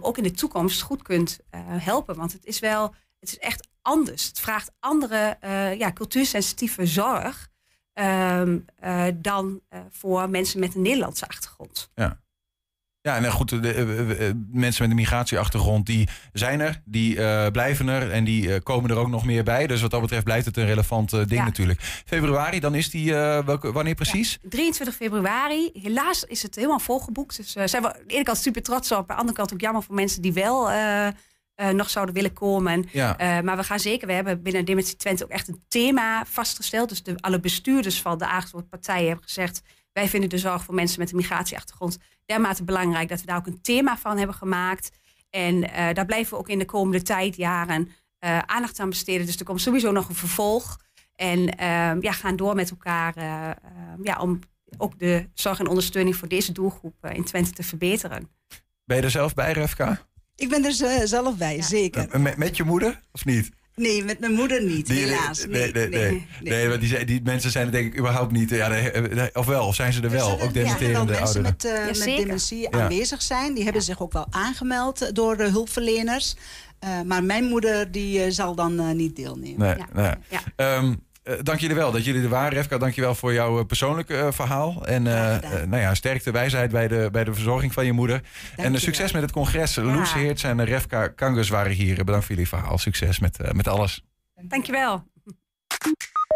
ook in de toekomst goed kunt helpen. Want het is echt anders. Het vraagt andere cultuursensitieve zorg. dan voor mensen met een Nederlandse achtergrond. Ja. Ja, nou goed, de mensen met een migratieachtergrond, die zijn er, die blijven er en die komen er ook nog meer bij. Dus wat dat betreft blijft het een relevant ding natuurlijk. Februari, dan is die, wanneer precies? Ja, 23 februari. Helaas is het helemaal volgeboekt. Dus zijn we aan de ene kant super trots op, aan de andere kant ook jammer voor mensen die wel nog zouden willen komen. Ja. Maar we gaan zeker, we hebben binnen Dementie Twente ook echt een thema vastgesteld. Dus alle bestuurders van de aangesloten partijen hebben gezegd, wij vinden de zorg voor mensen met een migratieachtergrond dermate belangrijk dat we daar ook een thema van hebben gemaakt. En daar blijven we ook in de komende tijd, jaren, aandacht aan besteden. Dus er komt sowieso nog een vervolg. En gaan door met elkaar om ook de zorg en ondersteuning voor deze doelgroep in Twente te verbeteren. Ben je er zelf bij, Refika? Ik ben er zelf bij, zeker. Met je moeder, of niet? Nee, met mijn moeder niet, helaas. Nee, want die mensen zijn er denk ik überhaupt niet. Ja, of zijn ze er wel? Ook dementerende mensen ouderen. Met dementie aanwezig zijn. Die hebben zich ook wel aangemeld door de hulpverleners. Maar mijn moeder die zal dan niet deelnemen. Dank jullie wel dat jullie er waren. Refika, dank je wel voor jouw persoonlijke verhaal. En sterkte wijsheid bij de verzorging van je moeder. Dank en succes met het congres. Ja. Loes Heerts en Refika Kangus waren hier. Bedankt voor jullie verhaal. Succes met alles. Dank je wel.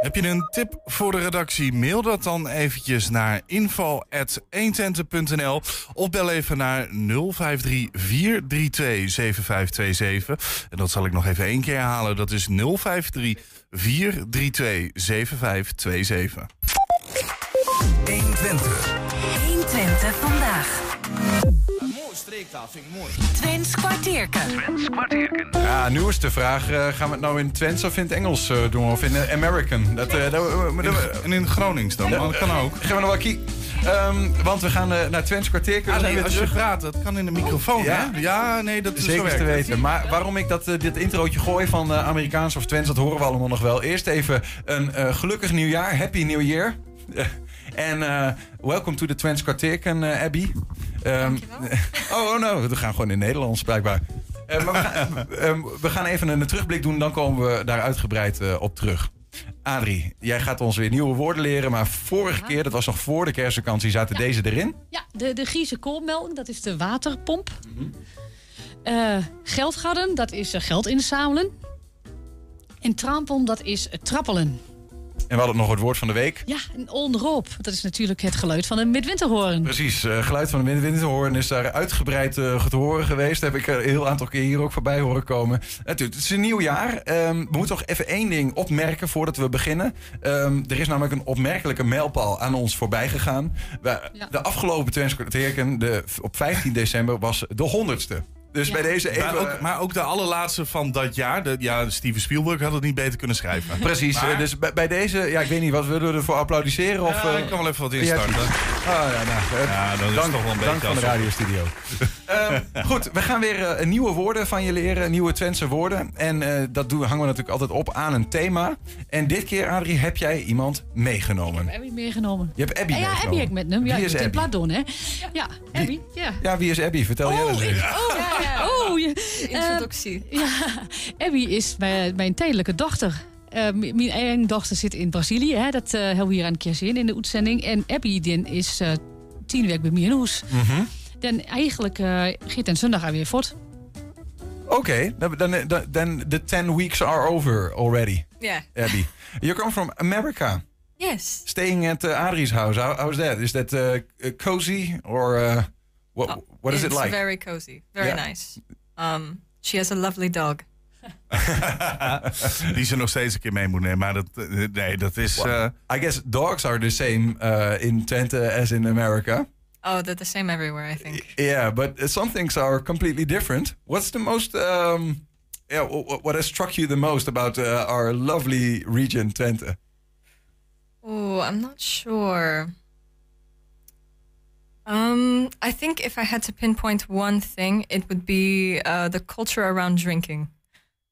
Heb je een tip voor de redactie? Mail dat dan eventjes naar info@120.nl of bel even naar 053-432-7527. En dat zal ik nog even 1 keer herhalen. Dat is 053-432-7527. 120 vandaag. Mooi streektaal, vind ik mooi. Twents kwartierken. Ja, nieuwste vraag. Gaan we het nou in Twents of in het Engels doen? Of in American? En in het Gronings dan? Dat kan ook. Gaan we nog wel want we gaan naar Twents kwartierken. Als je praat, dat kan in de microfoon. Ja, hè? Ja, nee, dat is zeker zo te weten. Maar waarom ik dit introotje gooi van Amerikaans of Twents, dat horen we allemaal nog wel. Eerst even een gelukkig nieuwjaar. Happy New Year. En welcome to the Twents Kwartierken, Abby. We gaan gewoon in Nederlands, blijkbaar. We gaan even een terugblik doen, dan komen we daar uitgebreid op terug. Adrie, jij gaat ons weer nieuwe woorden leren, maar vorige keer, dat was nog voor de kerstvakantie, zaten deze erin? Ja, de Griekse koolmelk, dat is de waterpomp. Mm-hmm. Geldgadden, dat is geld inzamelen. En trampon, dat is trappelen. En we hadden nog het woord van de week. Ja, een onroop. Dat is natuurlijk het geluid van de midwinterhoorn. Precies, het geluid van de midwinterhoorn is daar uitgebreid te horen geweest. Heb ik een heel aantal keer hier ook voorbij horen komen. Het is een nieuw jaar. We moeten toch even 1 ding opmerken voordat we beginnen. Er is namelijk een opmerkelijke mijlpaal aan ons voorbij gegaan. De afgelopen Twents Kwartierken, op 15 december, was de 100ste. Dus bij deze even... Maar ook de allerlaatste van dat jaar. Steven Spielberg had het niet beter kunnen schrijven. Precies. Maar... Dus bij deze... Ja, ik weet niet, wat willen we ervoor applaudisseren? Of, ik kan wel even wat instarten. Dat is toch wel een beetje... Dank van de radiostudio. Goed, we gaan weer nieuwe woorden van je leren. Nieuwe Twentse woorden. En hangen we natuurlijk altijd op aan een thema. En dit keer, Adrie, heb jij iemand meegenomen. Ik heb Abby meegenomen. Je hebt Abby meegenomen. Ja, Abby heb ik met hem. Ja, is Abby? Pardon, hè? Ja, Abby. Ja. Ja, wie is Abby? Vertel jij dat even. Introductie. Abby is mijn tijdelijke dochter. Mijn eigen dochter zit in Brazilië. Hè? Dat hebben we hier aan het keer zien in de uitzending. En Abby die is 10 weken bij mij in huis. Mm-hmm. Dan eigenlijk gaat en zondag weer voort. Oké, then the 10 weeks are over already. Yeah. Abby, you come from America. Yes. Staying at Adrie's house. How's that? Is that cozy or... What is it like? It's very cozy, very nice. She has a lovely dog. Die ze nog steeds een keer mee moet nemen, maar dat is... I guess dogs are the same in Twente as in America. Oh, they're the same everywhere, I think. Yeah, but some things are completely different. What's the most... what has struck you the most about our lovely region, Twente? Oh, I'm not sure... I think if I had to pinpoint one thing, it would be the culture around drinking.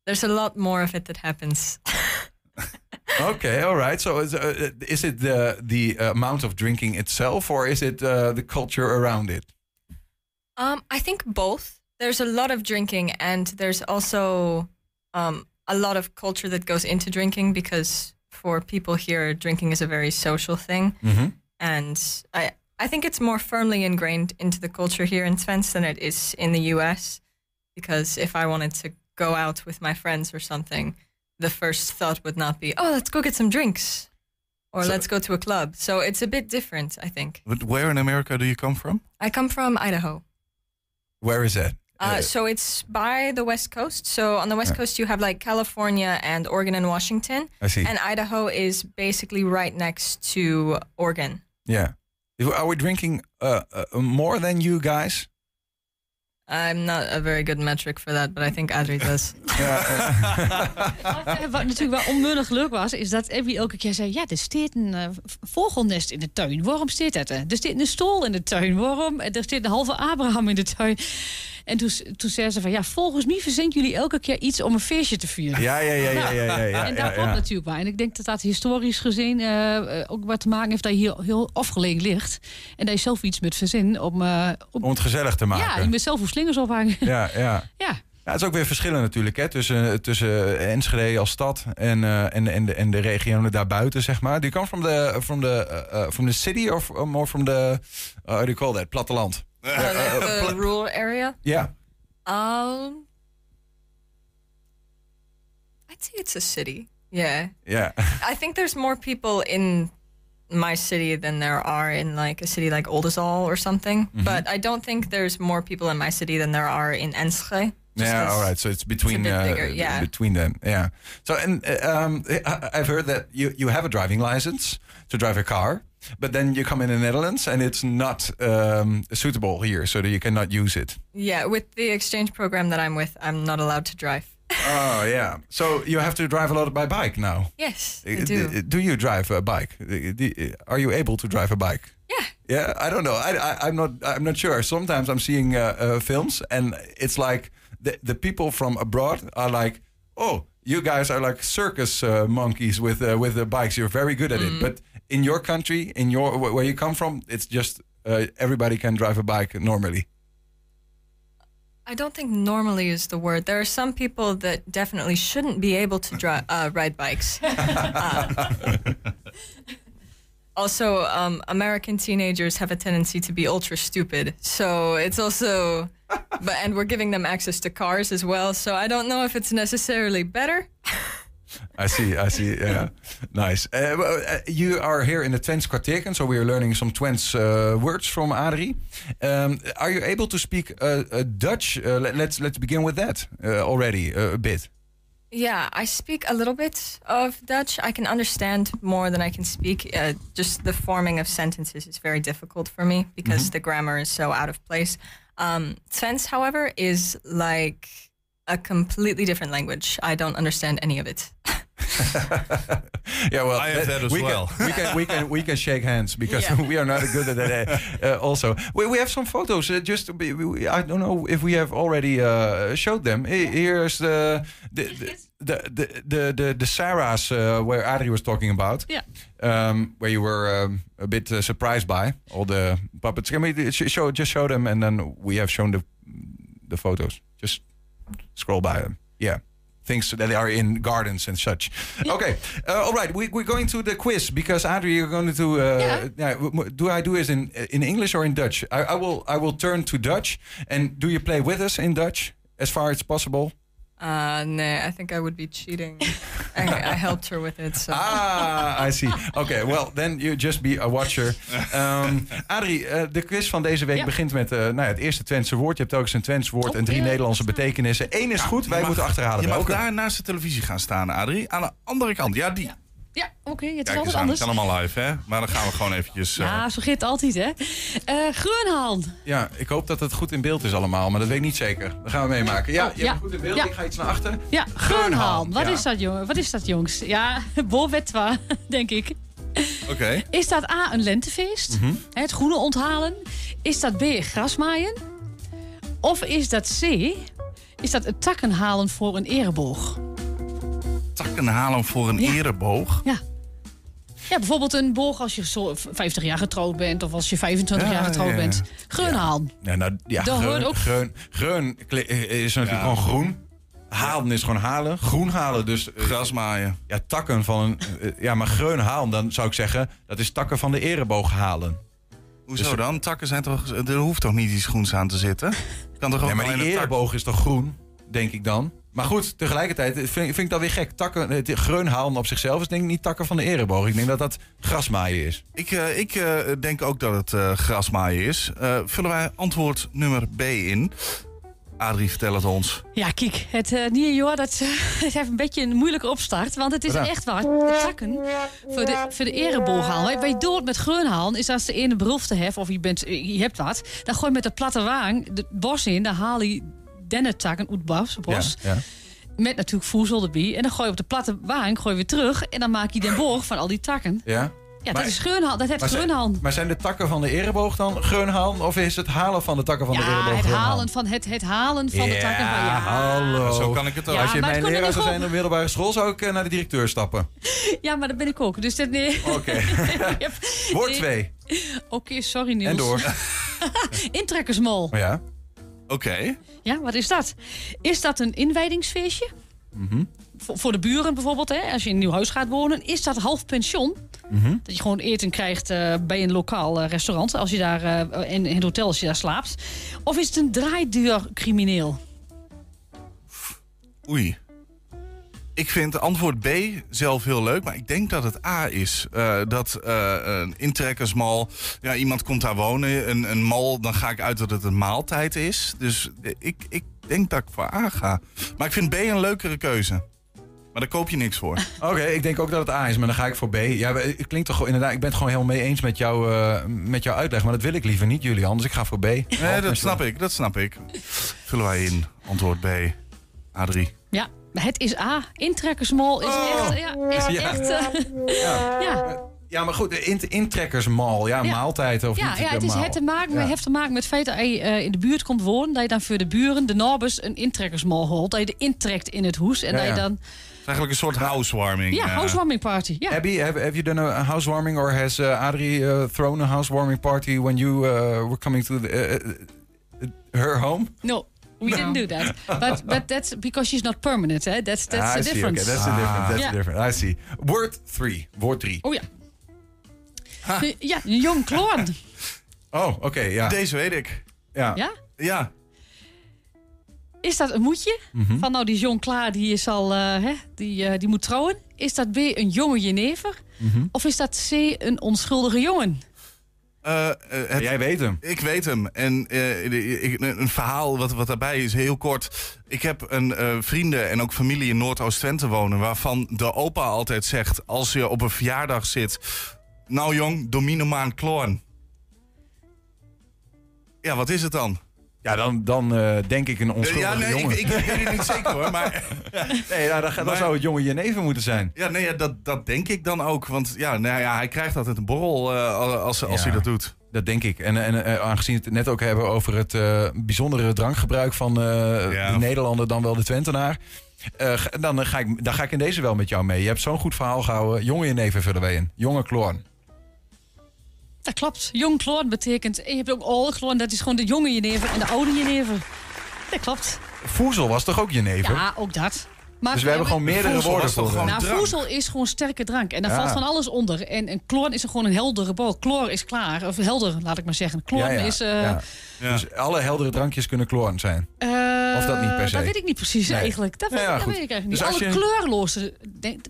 There's a lot more of it that happens. Okay, all right. So is it the amount of drinking itself, or is it the culture around it? I think both. There's a lot of drinking, and there's also a lot of culture that goes into drinking because... for people here, drinking is a very social thing. Mm-hmm. And I think it's more firmly ingrained into the culture here in Twente than it is in the US. Because if I wanted to go out with my friends or something, the first thought would not be, oh, let's go get some drinks. Or so, let's go to a club. So it's a bit different, I think. But where in America do you come from? I come from Idaho. Where is that? So it's by the West Coast. So on the West Coast, you have like California and Oregon and Washington. I see. And Idaho is basically right next to Oregon. Yeah. Are we drinking more than you guys? I'm not a very good metric for that, but I think Adrie does. Wat natuurlijk wel onmunnig leuk was, is dat Abby elke keer zei... ja, er staat een vogelnest in de tuin. Waarom staat dat? Er staat een stoel in de tuin. Waarom? Er staat een halve Abraham in de tuin. En toen zei ze van, ja, volgens mij verzint jullie elke keer iets om een feestje te vieren. Ja. En daar komt natuurlijk bij. En ik denk dat dat historisch gezien ook wat te maken heeft dat je hier heel afgelegen ligt. En dat je zelf iets moet verzinnen om het gezellig te maken. Ja, je moet zelf hoe slingers ophangen. Ja. Ja, het is ook weer verschillen natuurlijk, hè, tussen Enschede als stad en de regionen daarbuiten, zeg maar. Do you come from the city or more from the, how do you call that, platteland? The rural area? Yeah. I'd say it's a city. Yeah. I think there's more people in my city than there are in like a city like Oldenzaal or something. Mm-hmm. But I don't think there's more people in my city than there are in Enschede. Yeah, all right. So it's between them. Yeah. So and I've heard that you have a driving license to drive a car. But then you come in the Netherlands and it's not suitable here, so that you cannot use it. Yeah, with the exchange program that I'm with, I'm not allowed to drive. Oh, yeah. So you have to drive a lot by bike now. Yes, I do. Do you drive a bike? Are you able to drive a bike? Yeah. I don't know. I'm not sure. Sometimes I'm seeing films and it's like the people from abroad are like, oh, you guys are like circus monkeys with the bikes. You're very good at it, but. In your country, where you come from, it's just everybody can drive a bike normally. I don't think normally is the word. There are some people that definitely shouldn't be able to ride bikes. Also, American teenagers have a tendency to be ultra stupid. So it's also... and we're giving them access to cars as well. So I don't know if it's necessarily better. I see. Yeah, nice. You are here in the Twents Kwartierken, so we are learning some Twents words from Adrie. Are you able to speak Dutch? Let's begin with that already a bit. Yeah, I speak a little bit of Dutch. I can understand more than I can speak. Just the forming of sentences is very difficult for me because the grammar is so out of place. Twents, however, is like a completely different language. I don't understand any of it. Yeah, well, I have that as well. We can shake hands because we are not good at that. Also, we have some photos. Just to be, I don't know if we have already showed them. Here's the Sarahs where Adrie was talking about. Yeah. Where you were a bit surprised by all the puppets. Can we show them, and then we have shown the photos. Just scroll by them. Yeah. Things that are in gardens and such. Okay. All right. We're going to the quiz because Adrie, you're going to do I do this in English or in Dutch? I will turn to Dutch. And do you play with us in Dutch as far as possible? No, I think I would be cheating. I helped her with it. So. Ah, I see. Okay, well, then you just be a watcher. Adrie, de quiz van deze week begint met het eerste Twentse woord. Je hebt ook een Twents woord en drie Nederlandse betekenissen. Eén is goed, wij moeten achterhalen. Je mag daar naast de televisie gaan staan, Adrie. Aan de andere kant, ja, die... Ja, oké, het is altijd anders. Het kan allemaal live, hè? Maar dan gaan we gewoon eventjes... Ja, zo geeft het altijd, hè? Groenhaan. Ja, ik hoop dat het goed in beeld is allemaal, maar dat weet ik niet zeker. Dat gaan we meemaken. Ja, je hebt goed in beeld, ik ga iets naar achter. Ja, Groenhaan. Wat is dat, jongen? Wat is dat, jongens? Ja, bolwetwa, denk ik. Oké. Is dat A, een lentefeest? Mm-hmm. Het groene onthalen. Is dat B, grasmaaien? Of is dat C, is dat het takken halen voor een ereboog? Takken halen voor een ereboog. Ja. Ja, bijvoorbeeld een boog als je 50 jaar getrouwd bent of als je 25 jaar getrouwd bent. Groen halen. Ja, nou, ja, dan groen is natuurlijk gewoon groen. Halen is gewoon halen. Groen halen, dus... gras maaien. Ja, takken van een... ja, maar greun halen, dan zou ik zeggen... dat is takken van de ereboog halen. Hoezo dus, dan? Takken zijn toch... Er hoeft toch niet iets groens aan te zitten? Kan toch ook maar die ereboog is toch groen? Denk ik dan. Maar goed, tegelijkertijd vind ik dat weer gek. Takken, greun halen op zichzelf is denk ik niet takken van de ereboog. Ik denk dat dat grasmaaien is. Ik denk ook dat het grasmaaien is. Vullen wij antwoord nummer B in... Adrie, vertel het ons. Ja, kijk, het nieuwjaar dat heeft een beetje een moeilijke opstart. Want het is echt waar. De takken voor de ereboog halen. Wij door het met groen halen is als de ene belofte heeft, of je hebt wat, dan gooi je met de platte waang het bos in. Dan haal je dennetakken uit het bos. Ja, ja. Met natuurlijk voedsel erbij. En dan gooi je op de platte waang weer terug. En dan maak je den boog van al die takken. Ja. Ja, maar, dat is greunhaan. Dat heeft greunhaan. Maar zijn de takken van de ereboog dan greunhaan? Of is het halen van de takken van de ereboog? Ja, het halen van de takken van... Ja, hallo. Zo kan ik het ook. Ja, als je mijn leraar zou zijn op de middelbare school, zou ik naar de directeur stappen. Ja, maar dat ben ik ook. Dus dat... Nee. Oké. Woord 2. Oké, sorry Niels. En door. Intrekkersmol. Oh, ja. Oké. Ja, wat is dat? Is dat een inwijdingsfeestje? Mm-hmm. Voor de buren bijvoorbeeld, hè? Als je in een nieuw huis gaat wonen. Is dat half pension? Mm-hmm. Dat je gewoon eten krijgt bij een lokaal restaurant. Als je daar, in het hotel als je daar slaapt. Of is het een draaideurcrimineel? Oei. Ik vind antwoord B zelf heel leuk. Maar ik denk dat het A is. Dat een intrekkersmal... Ja, iemand komt daar wonen. Een mal, dan ga ik uit dat het een maaltijd is. Dus ik denk dat ik voor A ga. Maar ik vind B een leukere keuze. Maar daar koop je niks voor. Oké, ik denk ook dat het A is, maar dan ga ik voor B. Ja, het klinkt toch inderdaad. Ik ben het gewoon helemaal mee eens met jouw uitleg. Maar dat wil ik liever niet, Julian. Dus ik ga voor B. Nee, dat snap ik. Vullen wij in. Antwoord B. A3. Ja, het is A. Intrekkersmol is echt... Ja, is echt... Ja. Ja, maar goed, intrekkersmal, maaltijd of niet. Ja, het heeft te maken met het feit dat je in de buurt komt wonen... dat je dan voor de buren, de norbers, een intrekkersmal holt. Dat je de intrekt in het hoes en dat je dan... Eigenlijk een soort housewarming. Ja, housewarming party. Yeah. Abby, have you done a housewarming or has Adrie thrown a housewarming party when you were coming to her home? No, we didn't do that. But that's because she's not permanent. Hè? That's the difference. Okay, that's the difference. I see. Word 3. Oh ja. Ja, een jong kloon. Oh, oké. Deze weet ik. Ja? Ja. Is dat een moedje? Mm-hmm. Van nou, die jong klaar, die is al, die moet trouwen. Is dat B, een jonge jenever? Mm-hmm. Of is dat C, een onschuldige jongen? Jij weet hem. Ik weet hem. En een verhaal wat daarbij is, heel kort. Ik heb een vrienden en ook familie in Noordoost-Twente wonen... waarvan de opa altijd zegt, als je op een verjaardag zit... Nou jong, dominomaan kloorn. Ja, wat is het dan? Ja, dan denk ik een onschuldige jongen. Ik weet het niet zeker hoor, maar... Dan zou het jonge jenever moeten zijn. Ja, nee, dat denk ik dan ook. Want hij krijgt altijd een borrel als hij dat doet. Dat denk ik. En aangezien we het net ook hebben over het bijzondere drankgebruik van de Nederlander dan wel de Twentenaar... Dan ga ik in deze wel met jou mee. Je hebt zo'n goed verhaal gehouden. Jonge jenever vullen wij in. Jonge kloorn. Dat klopt. Jong kloorn betekent... En je hebt ook oude kloorn. Dat is gewoon de jonge jenever en de oude jenever. Dat klopt. Voezel was toch ook jenever? Ja, ook dat. Maar dus we hebben gewoon meerdere woorden voor. Voezel is gewoon sterke drank. En daar valt van alles onder. En kloorn is gewoon een heldere bol. Kloor is klaar. Of helder, laat ik maar zeggen. Kloorn is... Ja. Dus alle heldere drankjes kunnen kloorn zijn? Of dat niet per se? Dat weet ik niet precies eigenlijk. Dat weet ik eigenlijk niet. Dus alle kleurloze...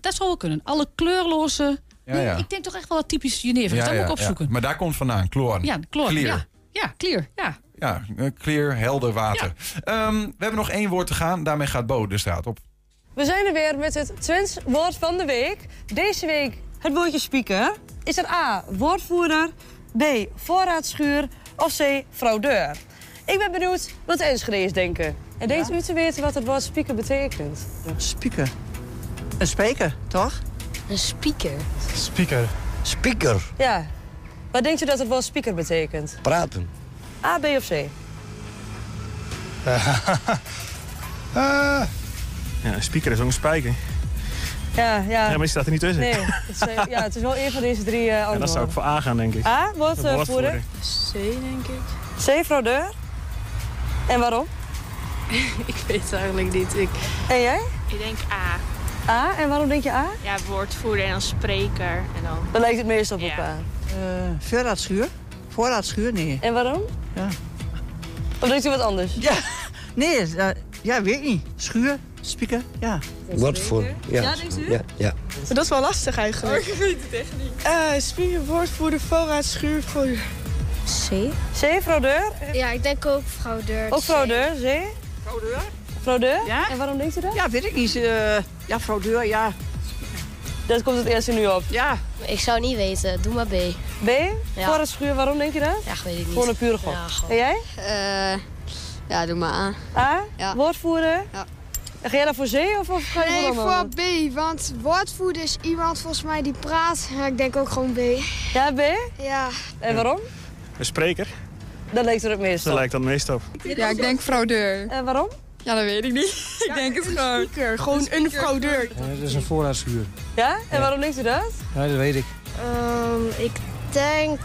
Dat zou wel kunnen. Alle kleurloze... Ja. Ik denk toch echt wel dat typisch jenever. Dus dat moet ik opzoeken. Ja. Maar daar komt vandaan. Kloorn. Ja, kloorn. Clear. Ja, clear. Ja, clear, helder water. Ja. We hebben nog 1 woord te gaan. Daarmee gaat Bo de straat op. We zijn er weer met het Twents woord van de week. Deze week het woordje spieken. Is er A, woordvoerder, B, voorraadschuur of C, fraudeur? Ik ben benieuwd wat Enschede's denken. En denkt u te weten wat het woord spieken betekent? Spieken. Een speker, toch? Een speaker. Speaker. Speaker. Ja. Wat denkt u dat het woord speaker betekent? Praten. A, B of C? Ja, een speaker is ook een spijker. Ja. Maar je staat er niet tussen. Nee, het is wel een van deze 3 antwoorden. Ja, dat zou ik voor A gaan, denk ik. A, woordvoerder. C, denk ik. C, fraudeur. En waarom? Ik weet het eigenlijk niet. En jij? Ik denk A. A? En waarom denk je A? Ja, woordvoerder en dan spreker. En dan... dat lijkt het meest op A. Verraadschuur. Voorraadschuur, nee. En waarom? Ja. Of denkt u wat anders? Ja, nee, ja, weet ik niet. Schuur, spieken, ja. Wat voor? Ja, ja, denkt u? Ja, ja. Maar dat is wel lastig eigenlijk. Ik weet het echt niet. Spieken, woordvoerder, voorraadschuur, fraudeur. C. C, fraudeur? Ja, ik denk ook fraudeur. Ook fraudeur, C. Fraudeur? Fraudeur? Ja. En waarom denkt u dat? Ja, weet ik niet. Ja, fraudeur, ja. Dat komt het eerste nu op. Ja. Ik zou niet weten. Doe maar B. B? Ja. Voorraadschuur, waarom denk je dat? Ja, weet ik niet. Gewoon een pure gok. Ja, en jij? Ja, doe maar A. A? Ja. Woordvoerder? Ja. En ga jij dan voor C of ga je voor allemaal? Nee, voor B. Want woordvoerder is iemand volgens mij die praat. Ja, ik denk ook gewoon B. Ja, B? Ja. En waarom? Een spreker. Dat lijkt er het meest op. Dat lijkt dan het meest op. Ja, ik denk fraudeur. En waarom? Ja, dat weet ik niet. Ik denk het gewoon. Gewoon een fraudeur. Het is een voorraadschuur. Ja? En waarom denkt u dat? Ja, dat weet ik. Ik denk...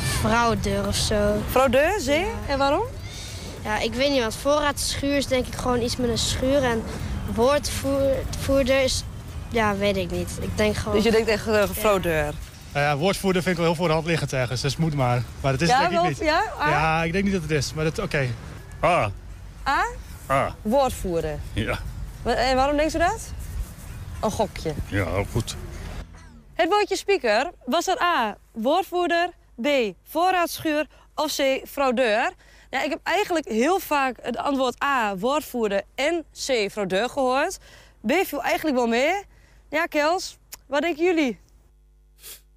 fraudeur of zo. Fraudeur, zie je? Ja. En waarom? Ja, ik weet niet, want voorraadschuur is denk ik gewoon iets met een schuur. En woordvoerder is... ja, weet ik niet. Ik denk gewoon... Dus je denkt echt fraudeur? Nou ja, woordvoerder vind ik wel heel voor de hand liggend ergens, dus moet maar. Maar dat is het denk ik niet. Ja, ja, ik denk niet dat het is, maar dat oké. A. A? A. Woordvoerder. Ja. En waarom denkt u dat? Een gokje. Ja, goed. Het woordje speaker was er A, woordvoerder, B, voorraadschuur of C, fraudeur. Ja, ik heb eigenlijk heel vaak het antwoord A, woordvoerder en C, fraudeur gehoord. B viel eigenlijk wel mee. Ja, Kels, wat denken jullie?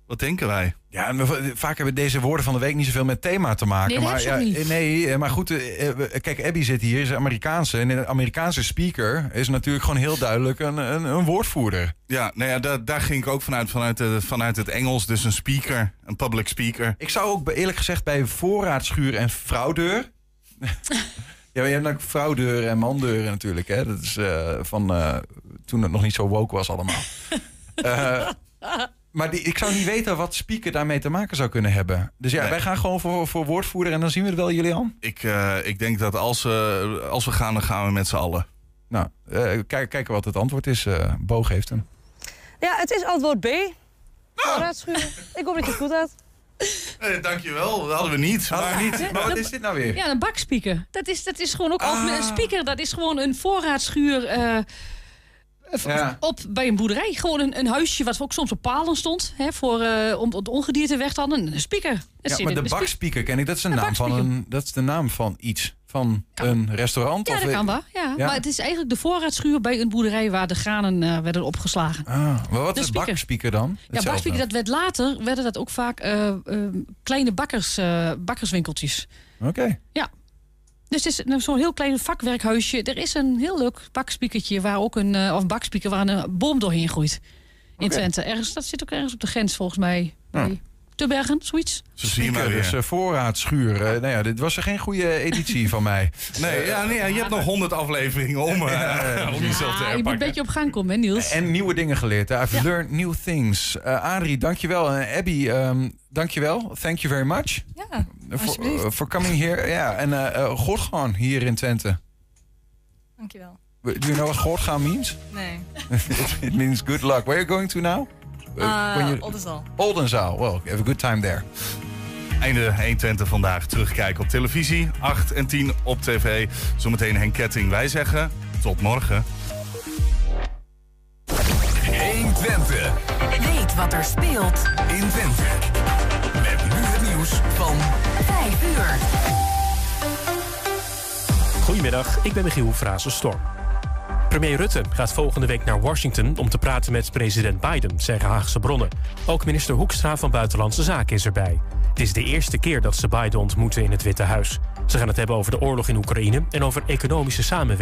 Wat denken wij? Ja, vaak hebben deze woorden van de week niet zoveel met thema te maken. Nee, maar, ja, nee, maar goed, kijk, Abby zit hier, is Amerikaanse. En de Amerikaanse speaker is natuurlijk gewoon heel duidelijk een woordvoerder. Ja, nou ja, daar ging ik ook vanuit het Engels. Dus een speaker, een public speaker. Ik zou ook eerlijk gezegd bij voorraadschuur en fraudeur... ja, maar je hebt ook vrouwdeuren en mandeuren natuurlijk, hè. Dat is toen het nog niet zo woke was allemaal. Maar ik zou niet weten wat speaker daarmee te maken zou kunnen hebben. Dus ja, wij gaan gewoon voor woordvoerder en dan zien we het wel, Julian. Ik denk dat als we gaan, dan gaan we met z'n allen. Nou, kijken wat het antwoord is. Boog heeft hem. Ja, het is antwoord B. Voorraadschuur. Ik hoop dat je het goed had. Dankjewel, dat hadden we niet. Maar wat is dit nou weer? Ja, een bakspieker. Dat is gewoon ook een speaker. Dat is gewoon een voorraadschuur... ja. Bij een boerderij. Gewoon een huisje wat ook soms op palen stond. Hè, om het ongedierte weg te halen. Een speaker. Ja, maar de bakspieker ken ik. Dat is de naam van iets. Van een restaurant? Ja, dat kan wel. Ja. Ja. Maar het is eigenlijk de voorraadschuur bij een boerderij... waar de granen werden opgeslagen. Ah, maar wat is bakspieker dan? Hetzelfde. Ja, bakspieker, dat werd later... werden dat ook vaak kleine bakkerswinkeltjes. Oké. Okay. Ja. Dus het is zo'n heel klein vakwerkhuisje. Er is een heel leuk bakspiekertje waar ook een bakspieker waar een boom doorheen groeit. In Twente. Dat zit ook ergens op de grens volgens mij. Ja. Te Bergen, zoiets. Ze zien maar dus voorraadschuur. Nou ja, dit was er geen goede editie van mij. Nee, je hebt nog 100 afleveringen om jezelf te herpakken. Je moet een beetje op gang komen, hè, Niels. En nieuwe dingen geleerd. I've learned new things. Adrie, dankjewel. En Abby, dankjewel. Thank you very much. Ja, for coming here. Ja, en Godgaan hier in Twente. Dankjewel. Do you know what Godgaan means? Nee. It means good luck. Where are you going to now? Oldenzaal. Oldenzaal, well, have a good time there. Einde 120 vandaag. Terugkijken op televisie. 8 en 10 op tv. Zometeen Henk Ketting. Wij zeggen tot morgen. 120. Weet wat er speelt in Twente. Met nu het nieuws van 5 uur. Goedemiddag, ik ben Michiel Frazenstorm. Premier Rutte gaat volgende week naar Washington om te praten met president Biden, zeggen Haagse bronnen. Ook minister Hoekstra van Buitenlandse Zaken is erbij. Het is de eerste keer dat ze Biden ontmoeten in het Witte Huis. Ze gaan het hebben over de oorlog in Oekraïne en over economische samenwerking.